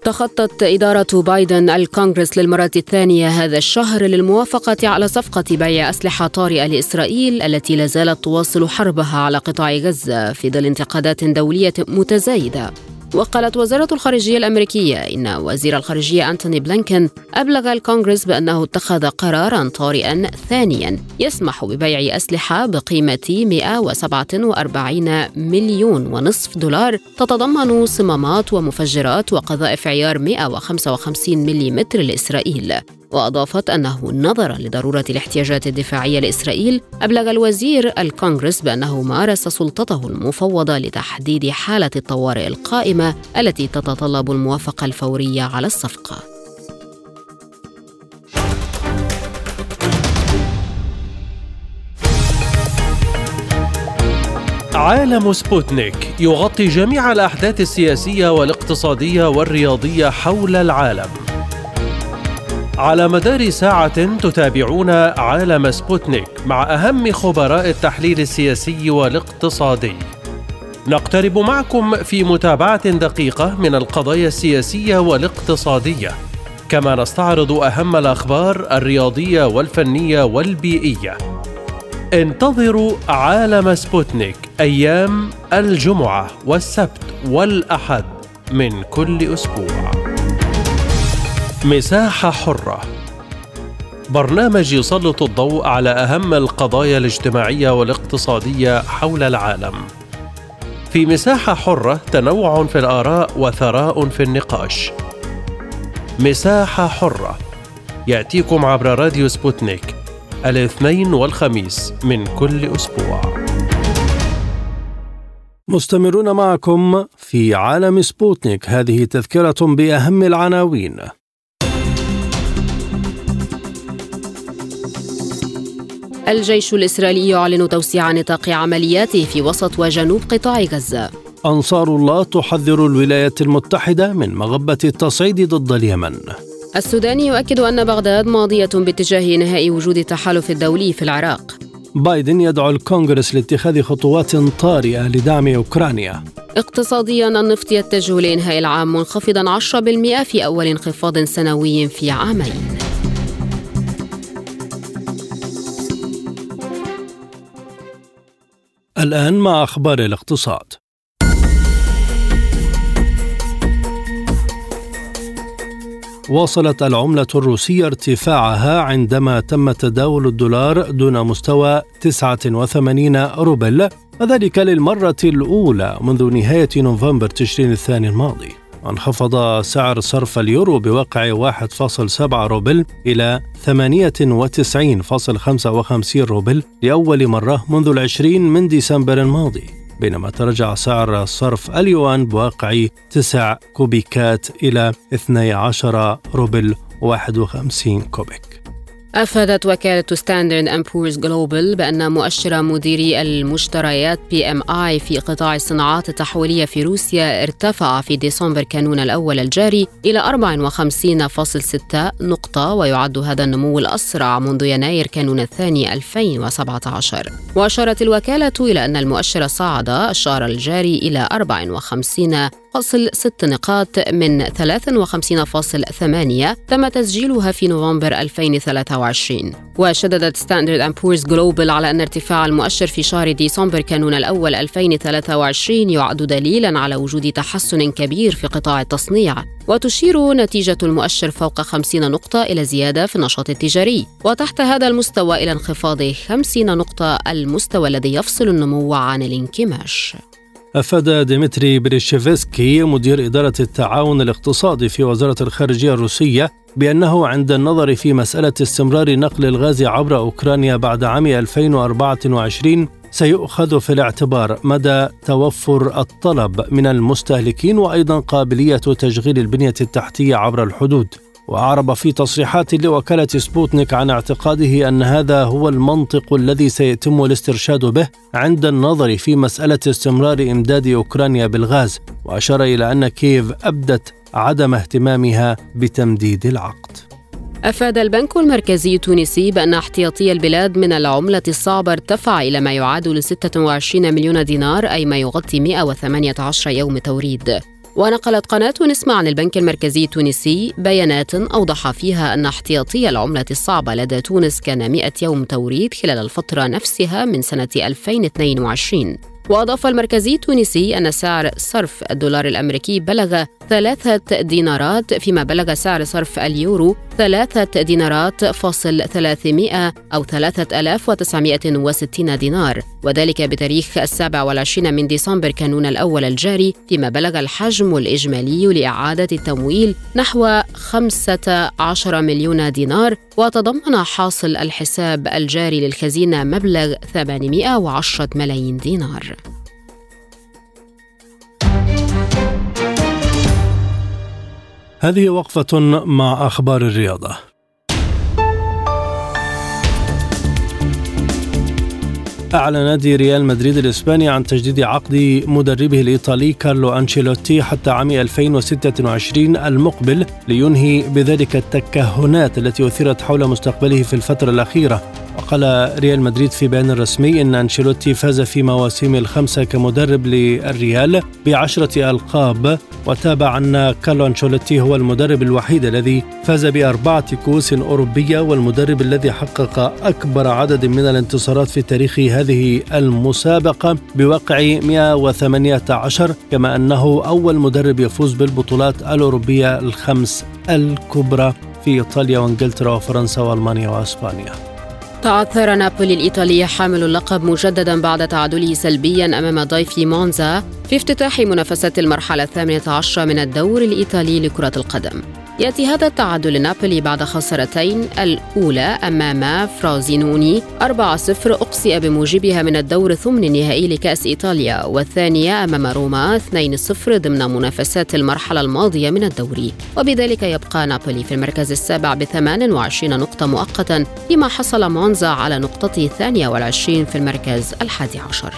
تخطت إدارة بايدن الكونجرس للمرة الثانية هذا الشهر للموافقة على صفقة بيع أسلحة طارئة لإسرائيل التي لا زالت تواصل حربها على قطاع غزة في ظل انتقادات دولية متزايدة. وقالت وزارة الخارجية الأمريكية إن وزير الخارجية أنتوني بلينكين أبلغ الكونغرس بأنه اتخذ قراراً طارئاً ثانياً يسمح ببيع أسلحة بقيمة مئة وسبعة وأربعين مليون ونصف دولار، تتضمن صمامات ومفجرات وقذائف عيار مئة وخمسة وخمسين مليمتر لإسرائيل. وأضافت أنه نظراً لضرورة الاحتياجات الدفاعية لإسرائيل، أبلغ الوزير الكونغرس بأنه مارس سلطته المفوضة لتحديد حالة الطوارئ القائمة التي تتطلب الموافقة الفورية على الصفقة. عالم سبوتنيك يغطي جميع الأحداث السياسية والاقتصادية والرياضية حول العالم. على مدار ساعة تتابعون عالم سبوتنيك مع أهم خبراء التحليل السياسي والاقتصادي. نقترب معكم في متابعة دقيقة من القضايا السياسية والاقتصادية، كما نستعرض أهم الأخبار الرياضية والفنية والبيئية. انتظروا عالم سبوتنيك أيام الجمعة والسبت والأحد من كل أسبوع. مساحة حرة، برنامج يسلط الضوء على أهم القضايا الاجتماعية والاقتصادية حول العالم. في مساحة حرة تنوع في الآراء وثراء في النقاش. مساحة حرة يأتيكم عبر راديو سبوتنيك الاثنين والخميس من كل أسبوع. مستمرون معكم في عالم سبوتنيك، هذه تذكرة بأهم العناوين. الجيش الإسرائيلي يعلن توسيع نطاق عملياته في وسط وجنوب قطاع غزة. أنصار الله تحذر الولايات المتحدة من مغبة التصعيد ضد اليمن. السوداني يؤكد أن بغداد ماضية باتجاه إنهاء وجود التحالف الدولي في العراق. بايدن يدعو الكونجرس لاتخاذ خطوات طارئة لدعم أوكرانيا. اقتصادياً، النفط يتجه لإنهاء العام منخفضاً عشرة بالمئة في أول انخفاض سنوي في عامين. الآن مع أخبار الاقتصاد. واصلت العملة الروسية ارتفاعها عندما تم تداول الدولار دون مستوى تسعة وثمانين روبل، وذلك للمرة الأولى منذ نهاية نوفمبر تشرين الثاني الماضي. انخفض سعر صرف اليورو بواقع واحد فاصل سبعة روبل إلى ثمانية وتسعين فاصل خمسة وخمسين روبل لأول مرة منذ العشرين من ديسمبر الماضي، بينما تراجع سعر صرف اليوان بواقع تسعة كوبيكات إلى اثني عشر روبل واحد وخمسين كوبيك. أفادت وكالة ستاندرد أند بورز جلوبال بأن مؤشر مديري المشتريات بي ام اي في قطاع الصناعات التحويلية في روسيا ارتفع في ديسمبر كانون الأول الجاري إلى أربعة وخمسين فاصل ستة نقطة، ويعد هذا النمو الأسرع منذ يناير كانون الثاني ألفين وسبعة عشر. وأشارت الوكالة إلى أن المؤشر صعد الشهر الجاري إلى أربعة وخمسين فاصل ستة نقاط من ثلاثة وخمسين فاصل ثمانية تم تسجيلها في نوفمبر ألفين وثلاثة وعشرين. وشددت ستاندرد أند بورز جلوبال على أن ارتفاع المؤشر في شهر ديسمبر كانون الأول ألفين وثلاثة وعشرين يعد دليلاً على وجود تحسن كبير في قطاع التصنيع، وتشير نتيجة المؤشر فوق خمسين نقطة إلى زيادة في النشاط التجاري، وتحت هذا المستوى إلى انخفاض خمسين نقطة، المستوى الذي يفصل النمو عن الانكماش. أفاد ديمتري بريشيفسكي مدير إدارة التعاون الاقتصادي في وزارة الخارجية الروسية بأنه عند النظر في مسألة استمرار نقل الغاز عبر أوكرانيا بعد عام ألفين وأربعة وعشرين سيؤخذ في الاعتبار مدى توفر الطلب من المستهلكين وأيضا قابلية تشغيل البنية التحتية عبر الحدود. وأعرب في تصريحات لوكالة سبوتنيك عن اعتقاده أن هذا هو المنطق الذي سيتم الاسترشاد به عند النظر في مسألة استمرار إمداد أوكرانيا بالغاز، وأشار إلى أن كييف أبدت عدم اهتمامها بتمديد العقد. أفاد البنك المركزي التونسي بأن احتياطي البلاد من العملة الصعبة ارتفع إلى ما يعادل ستة وعشرين مليون دينار، أي ما يغطي مئة وثمانية عشر يوم توريد. ونقلت قناة نسمة عن البنك المركزي التونسي بيانات أوضح فيها أن احتياطي العملة الصعبة لدى تونس كان مئة يوم توريد خلال الفترة نفسها من سنة ألفين واثنين وعشرين. وأضاف المركزي التونسي أن سعر صرف الدولار الأمريكي بلغ ثلاثة دينارات، فيما بلغ سعر صرف اليورو ثلاثة دينارات فاصل ثلاثمائة أو ثلاثة آلاف وتسعمائة وستين دينار، وذلك بتاريخ السابع والعشرين من ديسمبر كانون الأول الجاري، فيما بلغ الحجم الإجمالي لإعادة التمويل نحو خمسة عشر مليون دينار، وتضمن حاصل الحساب الجاري للخزينة مبلغ ثمانمائة وعشرة ملايين دينار. هذه وقفة مع أخبار الرياضة. أعلن نادي ريال مدريد الإسباني عن تجديد عقد مدربه الإيطالي كارلو أنشيلوتي حتى عام ألفين وستة وعشرين المقبل، لينهي بذلك التكهنات التي أثيرت حول مستقبله في الفترة الأخيرة. وقال ريال مدريد في بيان رسمي إن أنشيلوتي فاز في مواسم الخمسة كمدرب للريال بعشرة ألقاب، وتابع أن كارلو أنشيلوتي هو المدرب الوحيد الذي فاز بأربعة كؤوس أوروبية، والمدرب الذي حقق أكبر عدد من الانتصارات في تاريخ هذه المسابقة بواقع مئة وثمانية عشر، كما أنه أول مدرب يفوز بالبطولات الأوروبية الخمس الكبرى في إيطاليا وإنجلترا وفرنسا وألمانيا وإسبانيا. تعثر نابولي الإيطالي حامل اللقب مجددا بعد تعادله سلبيا أمام ضيفي مونزا في افتتاح منافسات المرحلة الثامنة عشرة من الدور الإيطالي لكرة القدم. يأتي هذا التعادل لنابولي بعد خسارتين، الأولى أمام فرازينوني أربعة صفر أقصي بموجبها من الدور الثمن النهائي لكأس إيطاليا، والثانية أمام روما اثنين صفر ضمن منافسات المرحلة الماضية من الدوري. وبذلك يبقى نابولي في المركز السابع ب ثمانية وعشرين نقطة مؤقتا، فيما حصل مونزا على نقطته الثانية والعشرين في المركز الحادي عشر.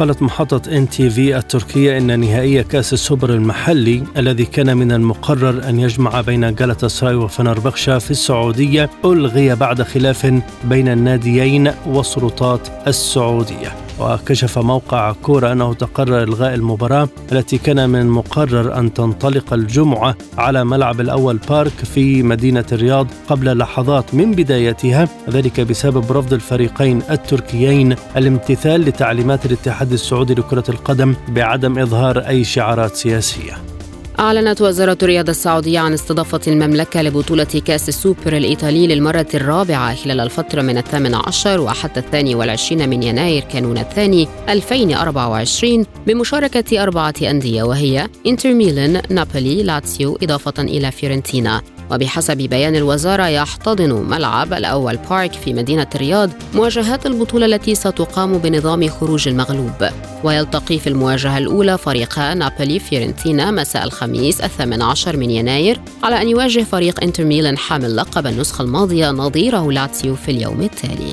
قالت محطة ان تي في التركية إن نهائي كأس السوبر المحلي الذي كان من المقرر أن يجمع بين جالاتاسراي وفنربخشة في السعودية ألغي بعد خلاف بين الناديين وسلطات السعودية. وكشف موقع كورة أنه تقرر إلغاء المباراة التي كان من المقرر أن تنطلق الجمعة على ملعب الأول بارك في مدينة الرياض قبل لحظات من بدايتها، ذلك بسبب رفض الفريقين التركيين الامتثال لتعليمات الاتحاد السعودي لكرة القدم بعدم إظهار أي شعارات سياسية. أعلنت وزارة الرياضة السعودية عن استضافة المملكة لبطولة كأس السوبر الإيطالي للمرة الرابعة خلال الفترة من الثامن عشر وحتى الثاني والعشرين من يناير كانون الثاني ألفين وأربعة وعشرين بمشاركة أربعة أندية وهي إنتر ميلان، نابولي، لاتسيو، إضافة إلى فيورنتينا. وبحسب بيان الوزارة يحتضن ملعب الأول بارك في مدينة الرياض مواجهات البطولة التي ستقام بنظام خروج المغلوب، ويلتقي في المواجهة الأولى فريقا نابولي فيورنتينا مساء الخميس الثامن عشر من يناير على أن يواجه فريق إنتر ميلان حامل لقب النسخة الماضية نظيره لاتسيو في اليوم التالي.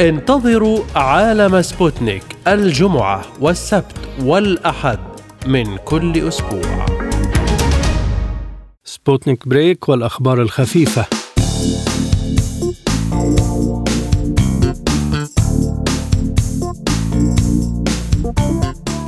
انتظروا عالم سبوتنيك الجمعة والسبت والأحد من كل أسبوع. سبوتنيك بريك والأخبار الخفيفة.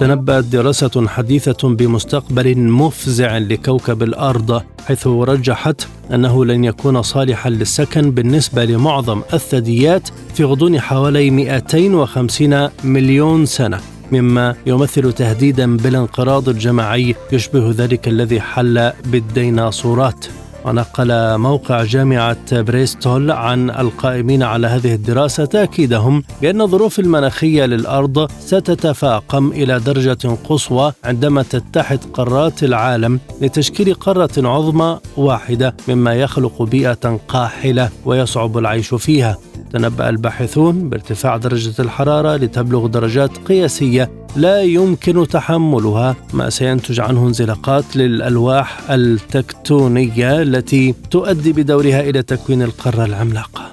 تنبأت دراسة حديثة بمستقبل مفزع لكوكب الأرض، حيث رجحت أنه لن يكون صالحا للسكن بالنسبة لمعظم الثدييات في غضون حوالي مئتين وخمسين مليون سنة، مما يمثل تهديدا بالانقراض الجماعي يشبه ذلك الذي حل بالديناصورات. ونقل موقع جامعة بريستول عن القائمين على هذه الدراسة تأكيدهم بأن الظروف المناخية للأرض ستتفاقم إلى درجة قصوى عندما تتحد قارات العالم لتشكيل قارة عظمى واحدة، مما يخلق بيئة قاحلة ويصعب العيش فيها. تنبأ الباحثون بارتفاع درجة الحرارة لتبلغ درجات قياسية لا يمكن تحملها، ما سينتج عنه انزلاقات للألواح التكتونية التي تؤدي بدورها إلى تكوين القارة العملاقة.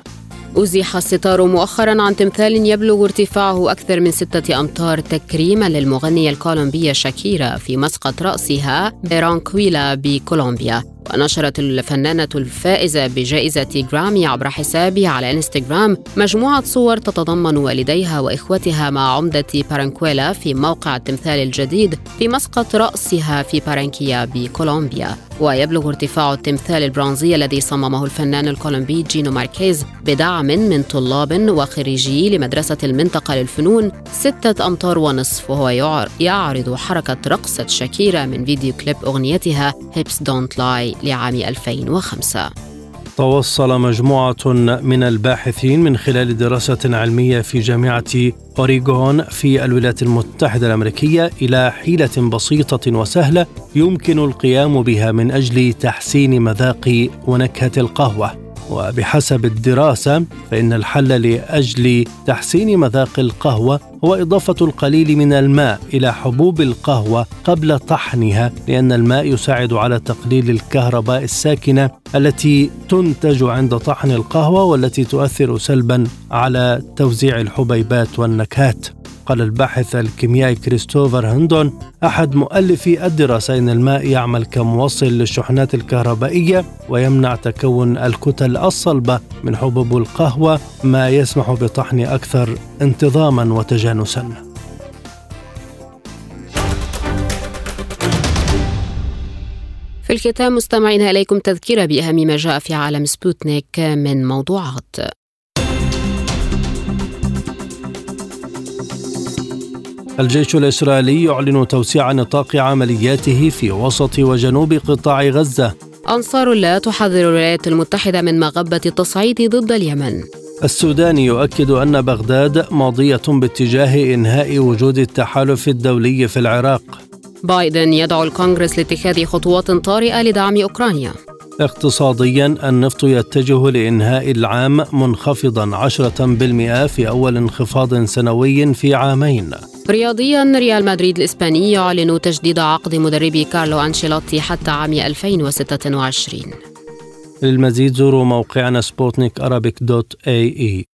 أزيح الستار مؤخرا عن تمثال يبلغ ارتفاعه أكثر من ستة أمتار تكريما للمغنية الكولومبية شاكيرا في مسقط رأسها برانكويلا بكولومبيا. ونشرت الفنانة الفائزة بجائزة غرامي عبر حسابها على إنستغرام مجموعة صور تتضمن والديها وإخوتها مع عمدة بارانكويلا في موقع التمثال الجديد في مسقط رأسها في بارانكيا بكولومبيا. ويبلغ ارتفاع التمثال البرونزي الذي صممه الفنان الكولومبي جينو ماركيز بدعم من طلاب وخريجي لمدرسة المنطقة للفنون ستة أمتار ونصف، وهو يعرض حركة رقصة شاكيرا من فيديو كليب أغنيتها هيبس دونت لاي لعام ألفين وخمسة. توصل مجموعة من الباحثين من خلال دراسة علمية في جامعة أوريغون في الولايات المتحدة الأمريكية إلى حيلة بسيطة وسهلة يمكن القيام بها من أجل تحسين مذاق ونكهة القهوة. وبحسب الدراسة فإن الحل لأجل تحسين مذاق القهوة هو إضافة القليل من الماء إلى حبوب القهوة قبل طحنها، لأن الماء يساعد على تقليل الكهرباء الساكنة التي تنتج عند طحن القهوة والتي تؤثر سلبا على توزيع الحبيبات والنكهات. قال الباحث الكيميائي كريستوفر هندون أحد مؤلفي الدراسة إن الماء يعمل كموصل للشحنات الكهربائية ويمنع تكون الكتل الصلبة من حبوب القهوة، ما يسمح بطحن أكثر انتظاما وتجانسا. في الختام مستمعينا إليكم تذكرة بأهم ما جاء في عالم سبوتنيك من موضوعات. الجيش الإسرائيلي يعلن توسيع نطاق عملياته في وسط وجنوب قطاع غزة. أنصار الله تحذر الولايات المتحدة من مغبة التصعيد ضد اليمن. السوداني يؤكد أن بغداد ماضية باتجاه إنهاء وجود التحالف الدولي في العراق. بايدن يدعو الكونجرس لاتخاذ خطوات طارئة لدعم أوكرانيا. اقتصادياً، النفط يتجه لإنهاء العام منخفضاً عشرة بالمئة في أول انخفاض سنوي في عامين. رياضياً، ريال مدريد الإسباني يعلن تجديد عقد مدربي كارلو أنشيلوتي حتى عام ألفين وستة وعشرين. للمزيد زوروا موقعنا سبوتنيك أرابيك دوت اي اي.